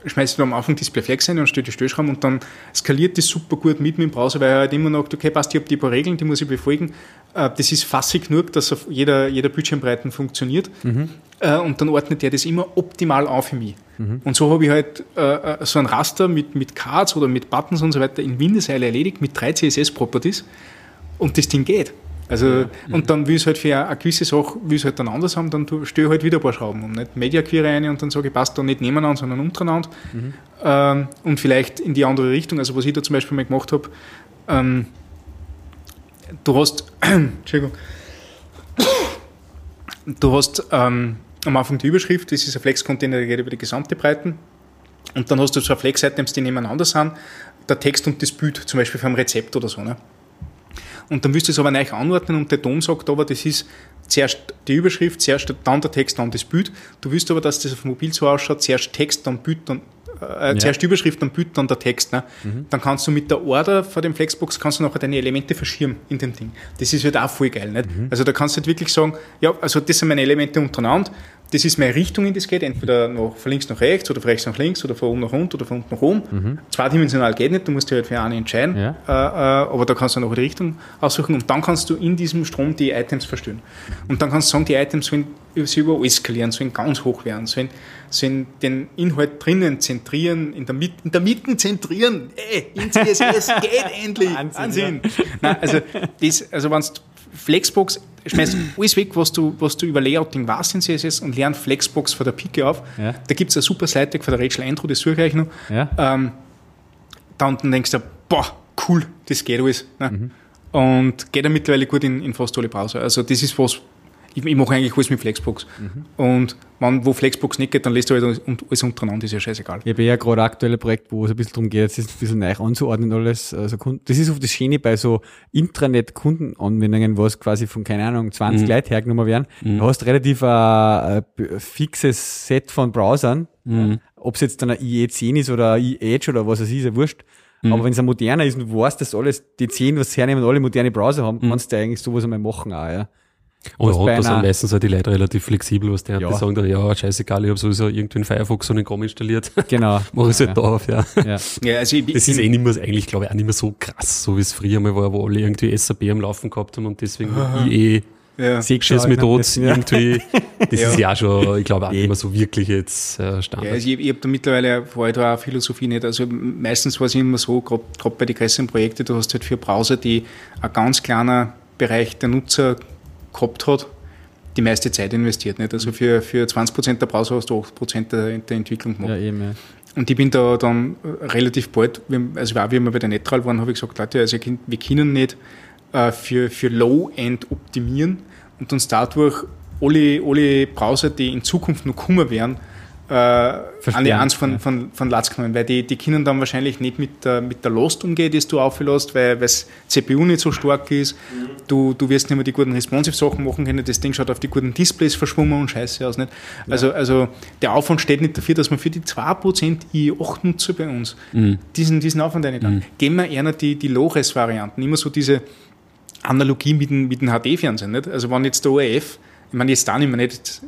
schmeißt du am Anfang Display Flex rein und stellt die Stellschrauben und dann skaliert das super gut mit dem Browser, weil er halt immer sagt, okay, passt, ich habe die paar Regeln, die muss ich befolgen. Das ist fassig genug, dass auf jeder Bildschirmbreite funktioniert. Und dann ordnet der das immer optimal auf für mich. Und so habe ich halt so ein Raster mit Cards oder mit Buttons und so weiter in Windeseile erledigt mit 3 CSS-Properties und das Ding geht. Also, und dann will ich es halt für eine gewisse Sache, will ich es halt dann anders haben, dann stelle ich halt wieder ein paar Schrauben um. Nicht Media-Query rein und dann sage ich, passt da nicht nebeneinander, sondern untereinander. Und vielleicht in die andere Richtung. Also, was ich da zum Beispiel mal gemacht habe, du hast am Anfang die Überschrift, das ist ein Flex-Container, der geht über die gesamte Breiten. Und dann hast du so Flex-Items, die nebeneinander sind, der Text und das Bild, zum Beispiel für ein Rezept oder so, ne? Und dann wirst du es aber neu anordnen und der Dom sagt aber, das ist zuerst die Überschrift, zuerst dann der Text, dann das Bild. Du willst aber, dass das auf dem Mobil so ausschaut, zuerst Text, dann Bild, dann zuerst die Überschrift, dann Bild, dann der Text. Ne? Dann kannst du mit der Order von dem Flexbox, kannst du nachher deine Elemente verschirmen in dem Ding. Das ist halt auch voll geil. Nicht? Also da kannst du halt wirklich sagen, ja, also das sind meine Elemente untereinander, das ist meine Richtung, in das geht, entweder von links nach rechts oder von rechts nach links oder von oben nach unten oder von unten nach oben. Zweidimensional geht nicht, du musst dich halt für eine entscheiden, aber da kannst du nachher die Richtung aussuchen und dann kannst du in diesem Strom die Items verstehen. Und dann kannst du sagen, die Items sollen über alles skalieren, sollen ganz hoch werden, sollen den Inhalt drinnen zentrieren, in der Mitte zentrieren, in CSS geht endlich, Wahnsinn. Ja. Nein, also wenn du Flexbox, schmeißt alles weg, was du über Layouting weißt in CSS und lern Flexbox von der Pike auf. Ja. Da gibt es eine super Seite von der Rachel Eindro, das suche ich noch. Ja. Dann denkst du, boah, cool, das geht alles. Ne? Und geht ja mittlerweile gut in fast alle Browser. Also das ist was, ich mache eigentlich alles mit Flexbox. Und wo Flexbox nicht geht, dann lässt du alles untereinander, ist ja scheißegal. Ich habe ja gerade aktuelle Projekt, wo es ein bisschen darum geht, es ist ein bisschen neu anzuordnen alles. Also das ist oft das Schöne bei so Intranet-Kundenanwendungen, wo es quasi von, keine Ahnung, 20 Leute hergenommen werden. Du hast relativ ein fixes Set von Browsern. Ob es jetzt dann ein IE10 ist oder ein Edge oder was es ist ja wurscht. Aber wenn es ein moderner ist und du weißt, dass alles die 10, was hernehmen, alle moderne Browser haben, kannst du eigentlich sowas einmal machen auch, ja. Und da sind meistens halt die Leute relativ flexibel, was die sagen dann, ja, scheißegal, ich habe sowieso irgendwie einen Firefox und einen Chrome installiert. Genau. Mach ich es halt da auf, ja. Also das ist eh nicht mehr, eigentlich glaube ich auch nicht mehr so krass, so wie es früher mal war, wo alle irgendwie SAP am Laufen gehabt haben und deswegen IE, Methoden irgendwie, das ist ja auch schon, ich glaube auch nicht mehr so wirklich jetzt Standard. Ja, also ich habe da mittlerweile vorher da auch Philosophie nicht, also meistens war es immer so, gerade bei den größeren Projekten, du hast halt für Browser, die ein ganz kleiner Bereich der Nutzer gehabt hat, die meiste Zeit investiert. Nicht? Also für 20% der Browser hast du 8% der Entwicklung gemacht. Ja, eben, ja. Und ich bin da dann relativ bald, also auch wie wir bei der Netral waren, habe ich gesagt, Leute, also wir können nicht für Low-End optimieren und uns dadurch alle Browser, die in Zukunft noch kommen werden, an die Eins von Latz genommen, weil die können dann wahrscheinlich nicht mit der Last umgehen, die du auflässt, weil das CPU nicht so stark ist, du wirst nicht mehr die guten responsive Sachen machen können, das Ding schaut auf die guten Displays verschwommen und scheiße aus. Nicht? Also der Aufwand steht nicht dafür, dass man für die 2% IE8-Nutzer bei uns diesen Aufwand nicht an. Gehen wir eher die Low-Res-Varianten, immer so diese Analogie mit dem HD-Fernsehen. Nicht? Also wenn jetzt der ORF, ich meine, jetzt da nicht mehr nicht.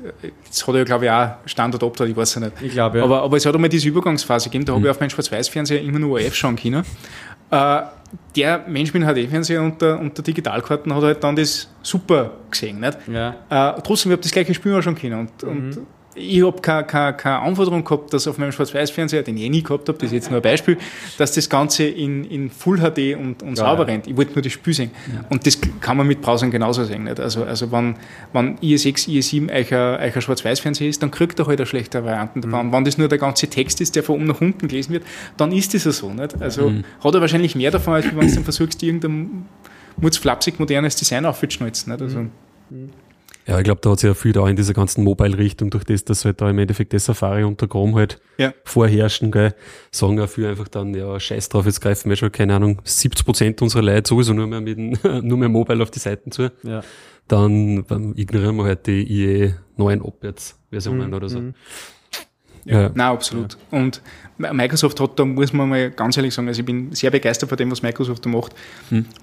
Jetzt hat er ja, glaube ich, auch Standard-Optat, ich weiß es ja nicht. Ich glaube, ja. Aber es hat einmal diese Übergangsphase gegeben, da habe ich auf meinem Schwarz-Weiß-Fernseher immer nur ORF schauen können. Der Mensch mit einem HD-Fernseher und der Digitalkarten hat halt dann das super gesehen. Nicht? Ja. Trotzdem, ich habe das gleiche Spiel auch schon können. Und ich habe keine Anforderung gehabt, dass auf meinem Schwarz-Weiß-Fernseher, den ich nie gehabt habe, das ist jetzt nur ein Beispiel, dass das Ganze in Full HD und sauber rennt. Ich wollte nur das Spiel sehen. Ja. Und das kann man mit Browsern genauso sehen. Nicht? Also wenn IE6, IE7 euer Schwarz-Weiß-Fernseher ist, dann kriegt er halt eine schlechte Variante. Wenn das nur der ganze Text ist, der von oben nach unten gelesen wird, dann ist das ja so. Nicht? Also hat er wahrscheinlich mehr davon, als wenn du dann versuchst, irgendein mutzflapsig modernes Design aufzuschnitzen. Also Ja, ich glaube, da hat sich ja viel da in dieser ganzen Mobile-Richtung, durch das, dass halt da im Endeffekt der Safari unter Chrome halt vorherrschen, gell, sagen ja viel einfach dann, ja, scheiß drauf, jetzt greifen wir schon, keine Ahnung, 70% unserer Leute sowieso nur mehr mit nur mehr Mobile auf die Seiten zu. Ja. Dann ignorieren wir halt die IE 9 Abwärts-Versionen oder so. Ja. Nein, absolut. Ja. Und Microsoft hat, da muss man mal ganz ehrlich sagen, also ich bin sehr begeistert von dem, was Microsoft da macht,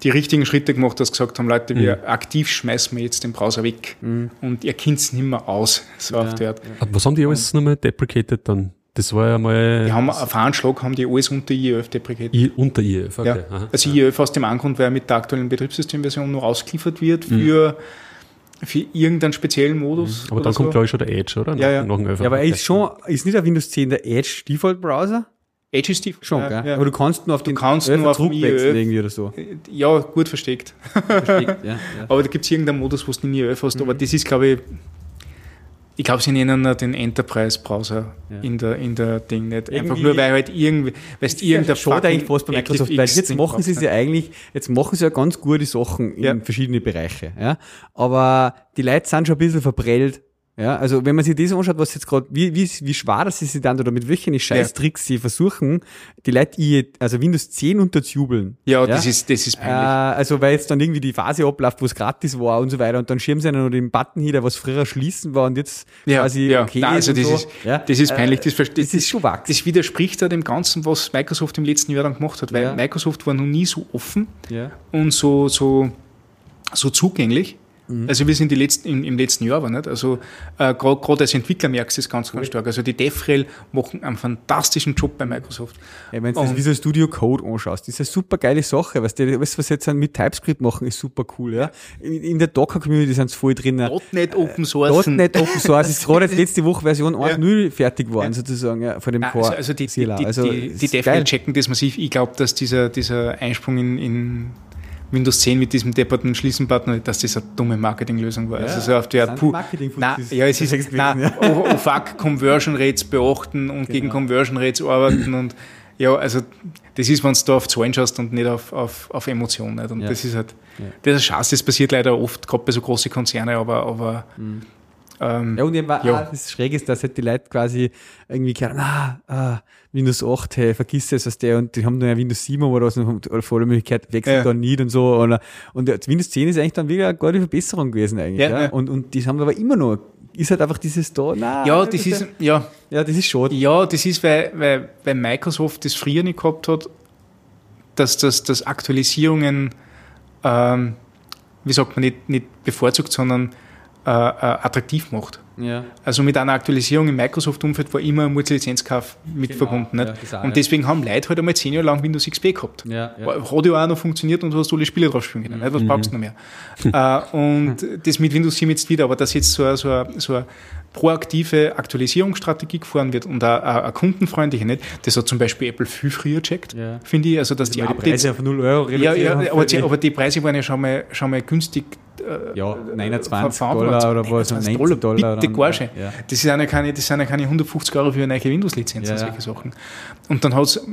die richtigen Schritte gemacht, dass gesagt haben, Leute, wir aktiv schmeißen wir jetzt den Browser weg und ihr kennt es nicht mehr aus. So auf der Art. Aber was haben die alles nochmal deprecated dann? Das war ja mal... Die haben auf einen Schlag haben die alles unter IEF deprecated. Unter IEF, okay. Ja. Aha. Also IEF aus dem Grund, weil er mit der aktuellen Betriebssystemversion nur ausgeliefert wird für irgendeinen speziellen Modus. Aber dann kommt, glaube ich, schon der Edge, oder? Ja. Noch aber er ist schon, ist nicht auf Windows 10 der Edge Default-Browser? Edge ist Default. Schon, gell? Ja. Aber du kannst nur auf den IEF wechseln irgendwie oder so. Ja, gut versteckt. Ja. Aber da gibt es irgendeinen Modus, wo du den IEF hast. Aber das ist, glaube ich, sie nennen den Enterprise-Browser in der Ding nicht. Irgendwie einfach nur, weil halt irgendwie, weißt du, irgendein Schade eigentlich fast bei Microsoft, weil jetzt machen sie ja ganz gute Sachen in verschiedene Bereiche, ja. Aber die Leute sind schon ein bisschen verprellt, ja. Also, wenn man sich das anschaut, was jetzt gerade, wie schwer das ist sie dann, oder mit welchen Scheiß-Tricks sie versuchen, die Leute, also Windows 10 unterzubeln. Ja, das ist peinlich. Also, weil jetzt dann irgendwie die Phase abläuft, wo es gratis war und so weiter, und dann schirmen sie einen noch den Button hin, der was früher schließen war und jetzt quasi okay. Nein, also, das ist peinlich, das ist schon wachs. Das widerspricht ja dem Ganzen, was Microsoft im letzten Jahr dann gemacht hat, weil Microsoft war noch nie so offen und so zugänglich. Also wir sind im letzten Jahr, aber nicht? Also gerade als Entwickler merkst du es ganz stark. Also die DevRel machen einen fantastischen Job bei Microsoft. Ja, wenn du das Visual Studio Code anschaust, das ist eine super geile Sache. Weißt du, alles, was sie jetzt mit TypeScript machen, ist super cool. Ja? In der Docker-Community sind sie voll drin. .NET Open Source. .NET Open Source ist gerade jetzt letzte Woche Version 1.0 fertig geworden, sozusagen, von dem Core. Also die DevRel checken das massiv. Ich glaube, dass dieser Einsprung in Windows 10 mit diesem depperten Schließen-Button, dass das eine dumme Marketinglösung war. Ja, also so auf die Art, oh fuck, Conversion Rates beachten und gegen Conversion Rates arbeiten und ja, also das ist, wenn du da auf Zahlen schaust und nicht auf Emotionen. Nicht? Und das ist halt, das ist Scheiß, das passiert leider oft, gerade bei so großen Konzernen, aber und eben auch das Schräge ist, dass halt die Leute quasi irgendwie sagen, Windows 8, hey, vergiss es, was der, und die haben dann ja Windows 7 oder was, und vor der Möglichkeit wechselt da nicht und so. Und Windows 10 ist eigentlich dann wieder eine gute Verbesserung gewesen eigentlich. Ja. Und die haben aber immer noch, ist halt einfach dieses da, das ist schade. Ja, das ist, weil Microsoft das früher nicht gehabt hat, dass Aktualisierungen, wie sagt man, nicht bevorzugt, sondern attraktiv macht. Ja. Also mit einer Aktualisierung im Microsoft-Umfeld war immer ein Lizenzkauf mit verbunden. Nicht? Ja, und deswegen haben Leute halt einmal 10 Jahre lang Windows XP gehabt. Hat ja auch noch funktioniert und du hast alle Spiele drauf spielen können. Nicht? Was brauchst du noch mehr? Und das mit Windows 7 jetzt wieder, aber dass jetzt so eine proaktive Aktualisierungsstrategie gefahren wird und eine kundenfreundliche, nicht? Das hat zum Beispiel Apple viel früher gecheckt, finde ich. Also, dass die Updates... Die Preise auf 0 Euro reduzieren. Ja, aber die Preise waren ja schon mal günstig. Ja, 29 Dollar oder was? 90 Dollar. Bitte Gage. Ja. Das sind ja keine 150 Euro für eine neue Windows-Lizenz und solche Sachen. Und dann hat es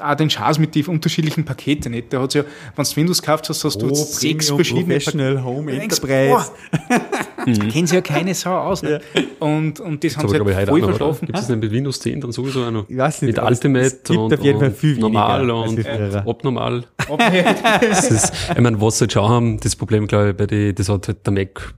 auch den Schatz mit den unterschiedlichen Paketen. Nicht? Da hat's ja, wenn du Windows gekauft hast, hast du 6 verschiedene... Professional, Home, Enterprise. Kennen sie ja keine Sau aus. Ja. Und das jetzt haben sie halt voll verschlafen. Gibt es denn mit Windows 10 dann sowieso auch noch? Ich weiß nicht. Mit Ultimate und normal und abnormal. Ich meine, was sie jetzt schon haben, das Problem, glaube ich, bei den, das hat halt der Mac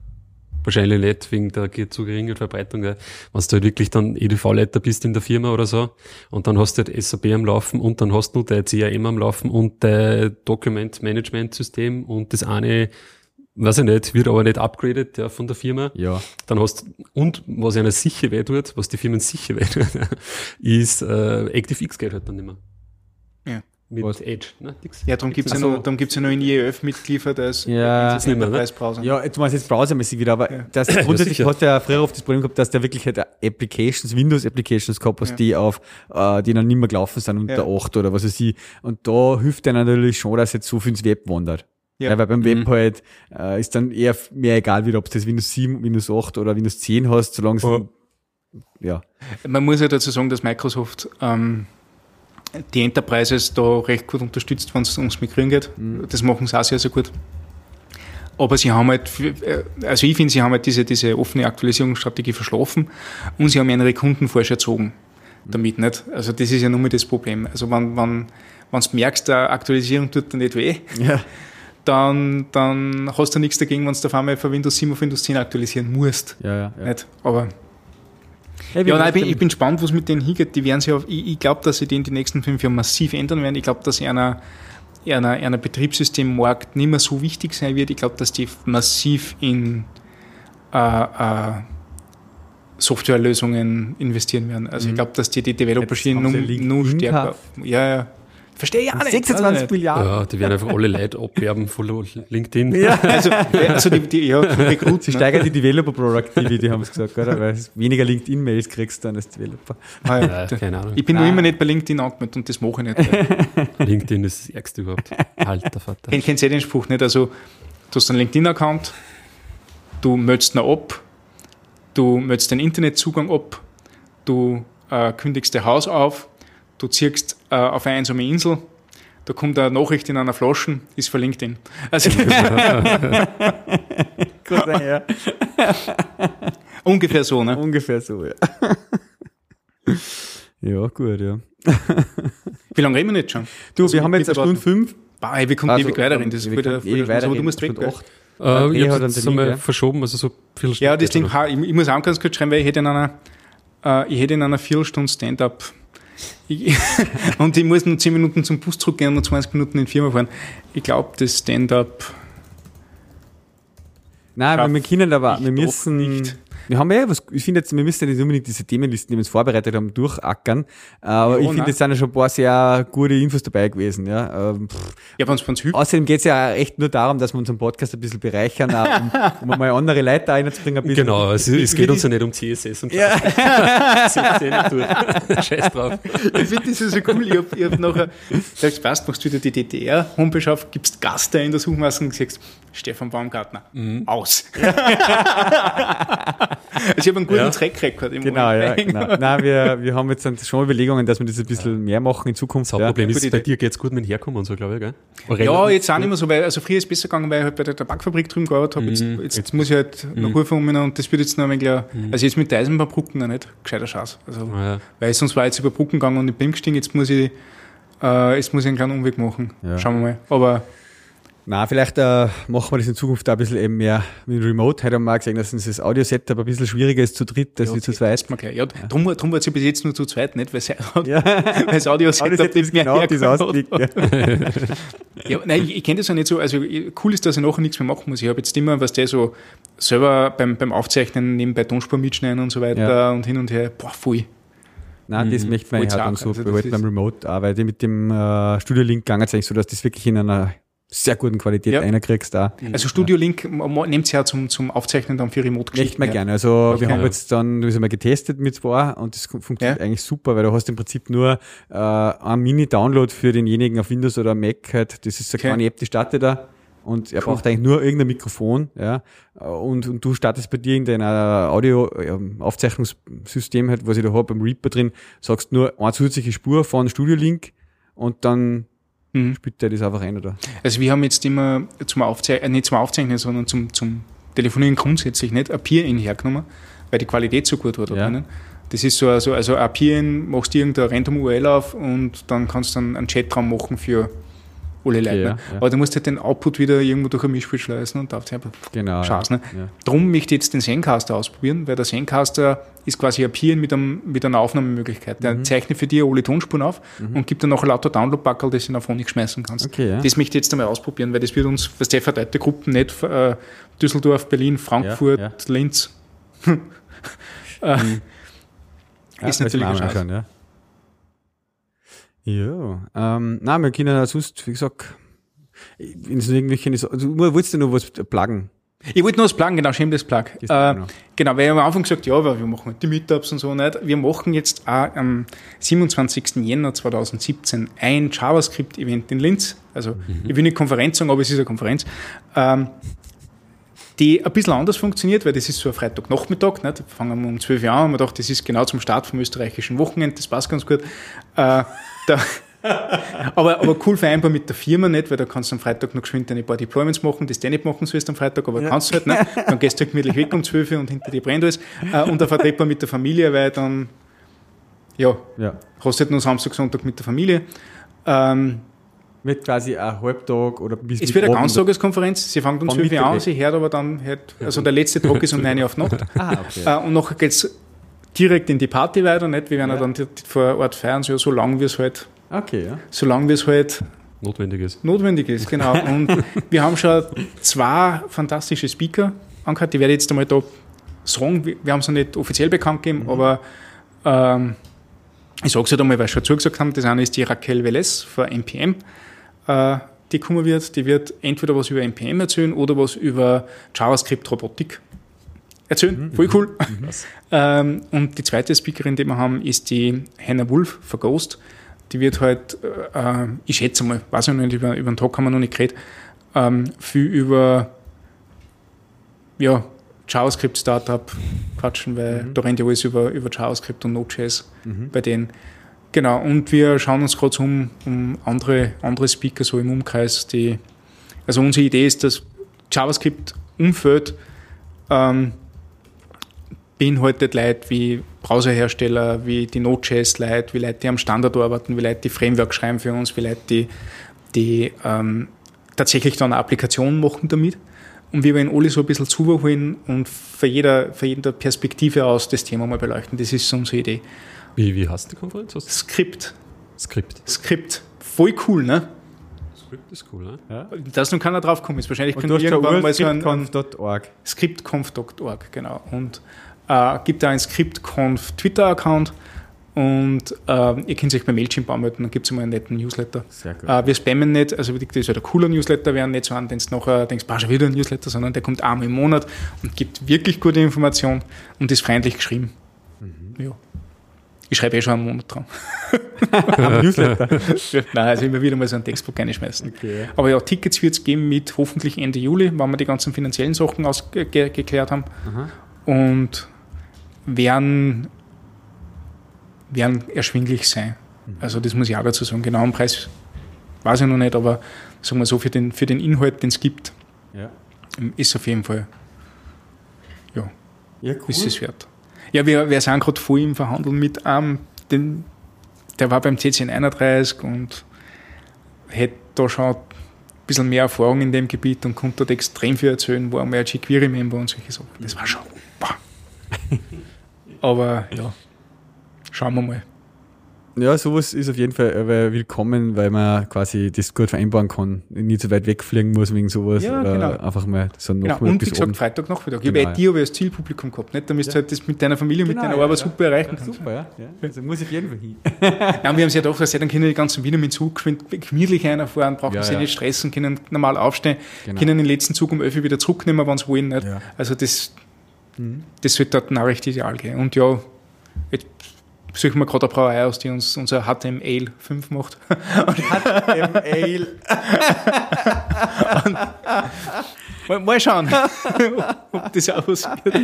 wahrscheinlich nicht wegen der zu geringen Verbreitung. Gell. Wenn du halt wirklich dann EDV-Leiter bist in der Firma oder so und dann hast du halt SAP am Laufen und dann hast du dein CRM am Laufen und dein Document-Management-System und das eine... Weiß ich nicht, wird aber nicht upgradet von der Firma. Ja. Dann hast und was einer sicher weh tut, was die Firmen sicher weh tut, ist ActiveX geht halt dann nicht mehr. Ja. Mit was? Edge. Ne? Ja, darum gibt es ja noch in IEF mitgeliefert als Enterprise-Browser. Ja, du meinst jetzt browsermäßig wieder, aber das grundsätzlich hat der früher oft das Problem gehabt, dass der wirklich halt Applications, Windows-Applications gehabt hast, die dann nicht mehr gelaufen sind unter 8 oder was weiß ich. Und da hilft der natürlich schon, dass jetzt so viel ins Web wandert. Ja. Weil beim Web halt ist dann eher mehr egal, wieder, ob du das Windows 7, Windows 8 oder Windows 10 hast, solange es... Man muss ja dazu sagen, dass Microsoft die Enterprises da recht gut unterstützt, wenn es ums Migrieren geht. Das machen sie auch sehr, sehr gut. Aber sie haben halt, also ich finde, sie haben halt diese offene Aktualisierungsstrategie verschlafen und sie haben ihre Kunden falsch erzogen damit, nicht? Also das ist ja nur mal das Problem. Also wenn du merkst, der Aktualisierung tut dir nicht weh, ja, dann hast du nichts dagegen, wenn du auf einmal von Windows 7 auf Windows 10 aktualisieren musst. Ja. Nicht? Aber hey, ich bin gespannt, was mit denen hingeht. Die werden sich ich glaube, dass sie den die nächsten 5 Jahre massiv ändern werden. Ich glaube, dass einer Betriebssystemmarkt nicht mehr so wichtig sein wird. Ich glaube, dass die massiv in Softwarelösungen investieren werden. Also ich glaube, dass die Developer-Schienen nur stärker... Ja. Verstehe ich auch nicht. 26 Milliarden. Ja, die werden einfach alle Leute abwerben von LinkedIn. Ja. Also die sie steigern die Developer-Productivity, haben sie gesagt, oder? Weil es weniger LinkedIn-Mails kriegst du dann als Developer. Ah, ja. Keine Ahnung. Ich bin nur immer nicht bei LinkedIn angemeldet und das mache ich nicht. LinkedIn ist das Ärgste überhaupt. Alter Vater. Kennst du den Spruch nicht? Also, du hast einen LinkedIn-Account, du meldest ihn ab, du meldest den Internetzugang ab, du kündigst dein Haus auf, du ziehst auf eine einsame Insel, da kommt eine Nachricht in einer Flasche, ist für LinkedIn. Also gut, ja. Ungefähr so, ne? Ungefähr so, ja. Ja, gut, ja. Wie lange reden wir jetzt schon? Du, also, wir haben jetzt eine Stunde 5. Wir kommen ewig weiter rein. Das ist wieder, aber du musst weg. Ich habe das einmal verschoben, also so ein Viertelstunde. Ja, das Ding, ich muss auch ganz kurz schreiben, weil ich hätte in einer Viertelstunde Stand-up und ich muss noch 10 Minuten zum Bus zurückgehen und noch 20 Minuten in die Firma fahren. Ich glaube, das Stand-up... Nein, wir können aber... Wir müssen nicht. Wir haben ja was... Ich finde jetzt, wir müssen ja nicht unbedingt diese Themenlisten, die wir uns vorbereitet haben, durchackern. Aber ich finde, es sind ja schon ein paar sehr gute Infos dabei gewesen. Ja, wenn's hübsch. Außerdem geht es ja echt nur darum, dass wir unseren Podcast ein bisschen bereichern, um mal andere Leute da reinzubringen. Genau, es geht uns ja nicht um CSS und ja. Scheiß drauf. Ich finde das ja so cool. Ich hab nachher... Sagst, passt, machst du wieder die DDR-Homepage auf, gibst Gast da in der Suchmasse und sagst, Stefan Baumgartner, aus. Also ich habe einen guten Track-Record im Moment. Genau. Nein, wir haben jetzt schon Überlegungen, dass wir das ein bisschen mehr machen in Zukunft. Das Hauptproblem ist, bei dir geht es gut mit dem Herkommen und so, glaube ich, gell? Ja, jetzt auch nicht mehr so, weil, also früher ist es besser gegangen, weil ich halt bei der Tabakfabrik drüben gearbeitet habe. Jetzt muss ich halt noch Ruhe von mir, und das wird jetzt noch ein wenig, also jetzt mit der Eisenbahnbrücken noch nicht gescheiter Schatz. Also, weil sonst war ich jetzt über Brücken gegangen und ich bin gestiegen, jetzt muss ich einen kleinen Umweg machen. Ja. Schauen wir mal. Aber nein, vielleicht machen wir das in Zukunft auch ein bisschen eben mehr mit Remote. Heute haben wir auch gesehen, dass uns das Audio-Setup ein bisschen schwieriger ist zu dritt, als wir zu zweit. Ja, darum war es ja bis jetzt nur zu zweit, nicht? Weil das Audio-Setup nicht mehr herkommt. Ja, nein, ich kenne das ja nicht so. Also cool ist, dass ich nachher nichts mehr machen muss. Ich habe jetzt immer, so selber beim Aufzeichnen nebenbei Tonspur mitschneiden und so weiter und hin und her. Boah, voll. Nein, das möchte man ja dann so behalten beim Remote auch, weil mit dem Studio-Link ging es eigentlich so, dass das wirklich in einer sehr guten Qualität einer kriegst da. Also Studio-Link nehmt es ja zum Aufzeichnen dann für Remote-Geschichten. Echt mal gerne. Also wir haben jetzt dann, das haben wir getestet mit zwei und das funktioniert eigentlich super, weil du hast im Prinzip nur einen Mini-Download für denjenigen auf Windows oder Mac halt. Das ist so eine kleine App, die startet da. Und er braucht eigentlich nur irgendein Mikrofon, und du startest bei dir in dein Audio-Aufzeichnungssystem halt, was ich da habe, beim Reaper drin, sagst nur eine zusätzliche Spur von Studio-Link und dann spielt der das einfach ein, oder? Also wir haben jetzt immer nicht zum Aufzeichnen, sondern zum Telefonieren grundsätzlich nicht Appear.in hergenommen, weil die Qualität so gut war da drinnen. Das ist so, also Appear.in, machst du irgendeine random URL auf und dann kannst du dann einen Chatraum machen für alle Leute. Ne? Aber du musst halt den Output wieder irgendwo durch ein Mischpult schleusen und darfst einfach Schatz. Ne? Ja. Darum möchte ich jetzt den Zencastr ausprobieren, weil der Zencastr ist quasi Appear.in mit einer Aufnahmemöglichkeit. Der zeichnet für dich alle Tonspuren auf und gibt dann nachher lauter Download-Backerl, das du in eine Phonik schmeißen kannst. Okay, ja. Das möchte ich jetzt einmal ausprobieren, weil das wird uns für die verteilte Gruppen nicht Düsseldorf, Berlin, Frankfurt, Linz. Ist natürlich ein Schatz. Ja, nein, wir können ja sonst, wie gesagt, wenn es irgendwelche, also wolltest du noch was pluggen? Ich wollte noch was pluggen, genau, schäm das Plug. Genau, weil ich am Anfang gesagt, aber wir machen die Meetups und so nicht. Wir machen jetzt auch am 27. Jänner 2017 ein JavaScript-Event in Linz. Also, ich will nicht Konferenz sagen, aber es ist eine Konferenz. Die ein bisschen anders funktioniert, weil das ist so ein Freitagnachmittag, nicht? Da fangen wir um 12 Uhr an und wir dachten, das ist genau zum Start vom österreichischen Wochenende, das passt ganz gut. Da Aber cool vereinbar mit der Firma nicht, weil da kannst du am Freitag noch geschwind ein paar Deployments machen, das du nicht machen sollst am Freitag, aber kannst du halt, ne? Dann gehst du halt gemütlich weg um 12 Uhr und hinter dir brennt alles. Und auch vertretbar mit der Familie, weil dann hast du halt nur Samstag, Sonntag mit der Familie. Mit quasi ein Halbtag oder bis es wird eine Ganztageskonferenz, sie fangen um 12 Uhr an, sie hört aber dann, also der letzte Tag ist um 9 Uhr auf Nacht. Okay. Und nachher geht es direkt in die Party weiter, nicht? Wir werden dann vor Ort feiern, so lange wir es halt. Okay, ja. Solange wir es halt notwendig ist, genau. Und wir haben schon 2 fantastische Speaker angehört, die werde ich jetzt einmal da sagen, wir haben es noch nicht offiziell bekannt gegeben, aber ich sage es halt einmal, weil wir schon zugesagt haben, das eine ist die Raquel Velez von NPM, die kommen wird, die wird entweder was über NPM erzählen oder was über JavaScript-Robotik erzählen, voll cool. Und die zweite Speakerin, die wir haben, ist die Hannah Wolf von Ghost. Die wird halt, ich schätze mal, weiß ich noch nicht, über den Tag haben wir noch nicht geredet, viel über JavaScript-Startup quatschen, weil da rennt ja alles über JavaScript und Node.js bei denen. Genau, und wir schauen uns gerade so um andere Speaker so im Umkreis, also unsere Idee ist, dass JavaScript-Umfeld beinhaltet Leute wie Browserhersteller, wie die Node.js-Leute, wie Leute, die am Standard arbeiten, wie Leute, die Framework schreiben für uns, wie Leute, die tatsächlich dann eine Applikation machen damit. Und wir werden alle so ein bisschen zuholen und von jeder Perspektive aus das Thema mal beleuchten. Das ist so unsere Idee. Wie heißt die Konferenz? Skript. Voll cool, ne? Skript ist cool, ne? Ja. Da ist noch keiner draufgekommen. Wahrscheinlich können wir irgendwann mal so ein ScriptConf.org, genau. Und gibt da einen ScriptConf Twitter-Account und ihr könnt euch bei Mailchimp anmelden, dann gibt es immer einen netten Newsletter. Sehr gut. Wir spammen nicht, also das ist ja der coole Newsletter, werden nicht so an, den du nachher denkst, schon wieder ein Newsletter, sondern der kommt einmal im Monat und gibt wirklich gute Informationen und ist freundlich geschrieben. Ja. Ich schreibe schon einen Monat dran. Am Newsletter? Nein, also immer wieder mal so einen Textblock reinschmeißen. Okay. Aber ja, Tickets wird es geben mit hoffentlich Ende Juli, wenn wir die ganzen finanziellen Sachen ausgeklärt haben. Und werden erschwinglich sein. Also das muss ich auch dazu sagen. Genau, den Preis weiß ich noch nicht, aber sagen wir so, für den Inhalt, den es gibt, ist auf jeden Fall cool. Ist es wert. Ja, wir sind gerade voll im Verhandeln mit einem, der war beim CCN 31 und hätte da schon ein bisschen mehr Erfahrung in dem Gebiet und konnte dort extrem viel erzählen, war einmal ein jQuery-Member und solche Sachen. Das war schon super. Aber schauen wir mal. Ja, sowas ist auf jeden Fall willkommen, weil man quasi das gut vereinbaren kann. Nicht so weit wegfliegen muss wegen sowas. Ja, genau. Einfach mal so noch mal und wie gesagt, Freitagnachmittag. Ich habe dir aber das Zielpublikum gehabt. Nicht? Damit du halt das mit deiner Familie, mit deiner Arbeit super erreichen kannst. Super, Also muss ich auf jeden Fall hin. Ja, wir haben es ja doch gesagt, dann können die ganzen Wiener mit dem Zug gemütlich reinfahren, brauchen sie nicht stressen, können normal aufstehen, können den letzten Zug um 11 Uhr wieder zurücknehmen, wenn sie wollen. Nicht? Ja. Also das wird dort auch recht ideal gehen. Und jetzt suchen wir gerade eine Brauerei aus, die uns unser HTM Ale 5 macht. HTM Ale. mal schauen, ob das auch was wird.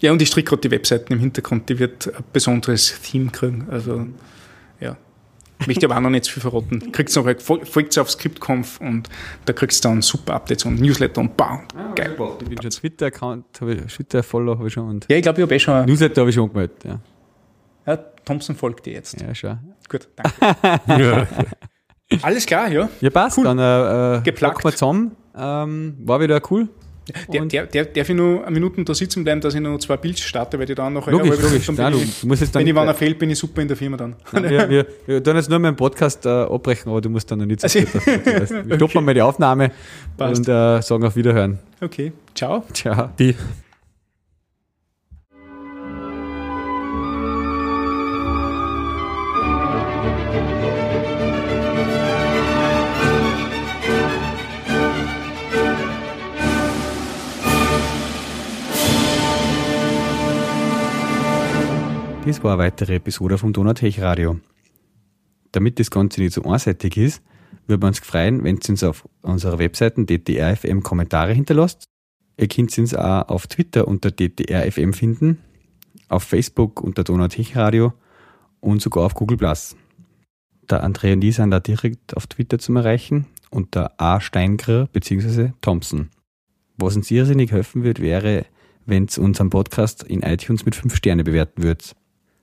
Ja, und ich stricke gerade die Webseiten im Hintergrund, die wird ein besonderes Theme kriegen. Also, möchte aber auch noch nicht zu viel verraten. Folgt auf ScriptConf und da kriegst du dann super Updates und Newsletter und bam. Geil. Super. Ich bin schon Twitter-Account, Twitter-Follower habe ich schon. Und ich glaube, ich habe schon. Newsletter habe ich schon angemeldet, Ja, Thompson folgt dir jetzt. Ja, schon. Gut, danke. Alles klar, Ja, passt. Cool. Dann packen wir zusammen. War wieder cool. Darf ich nur eine Minute da sitzen bleiben, dass ich noch 2 Builds starte, weil die dann noch logisch. Wenn ich wann fehlt, bin ich super in der Firma dann. Nein, wir tun jetzt nur meinen Podcast abbrechen, aber du musst dann noch nicht so gut. Wir stoppen mal die Aufnahme und sagen auf Wiederhören. Okay, ciao. Ciao. Das war eine weitere Episode vom Donau-Tech-Radio. Damit das Ganze nicht so einseitig ist, würden wir uns freuen, wenn ihr uns auf unserer Webseite DTRFM Kommentare hinterlasst. Ihr könnt uns auch auf Twitter unter DTRFM finden, auf Facebook unter Donau-Tech-Radio und sogar auf Google+. Der André und ich sind da direkt auf Twitter zum Erreichen und der A. Steingrer bzw. Thompson. Was uns irrsinnig helfen würde, wäre, wenn ihr unseren Podcast in iTunes mit 5 Sternen bewerten würdet.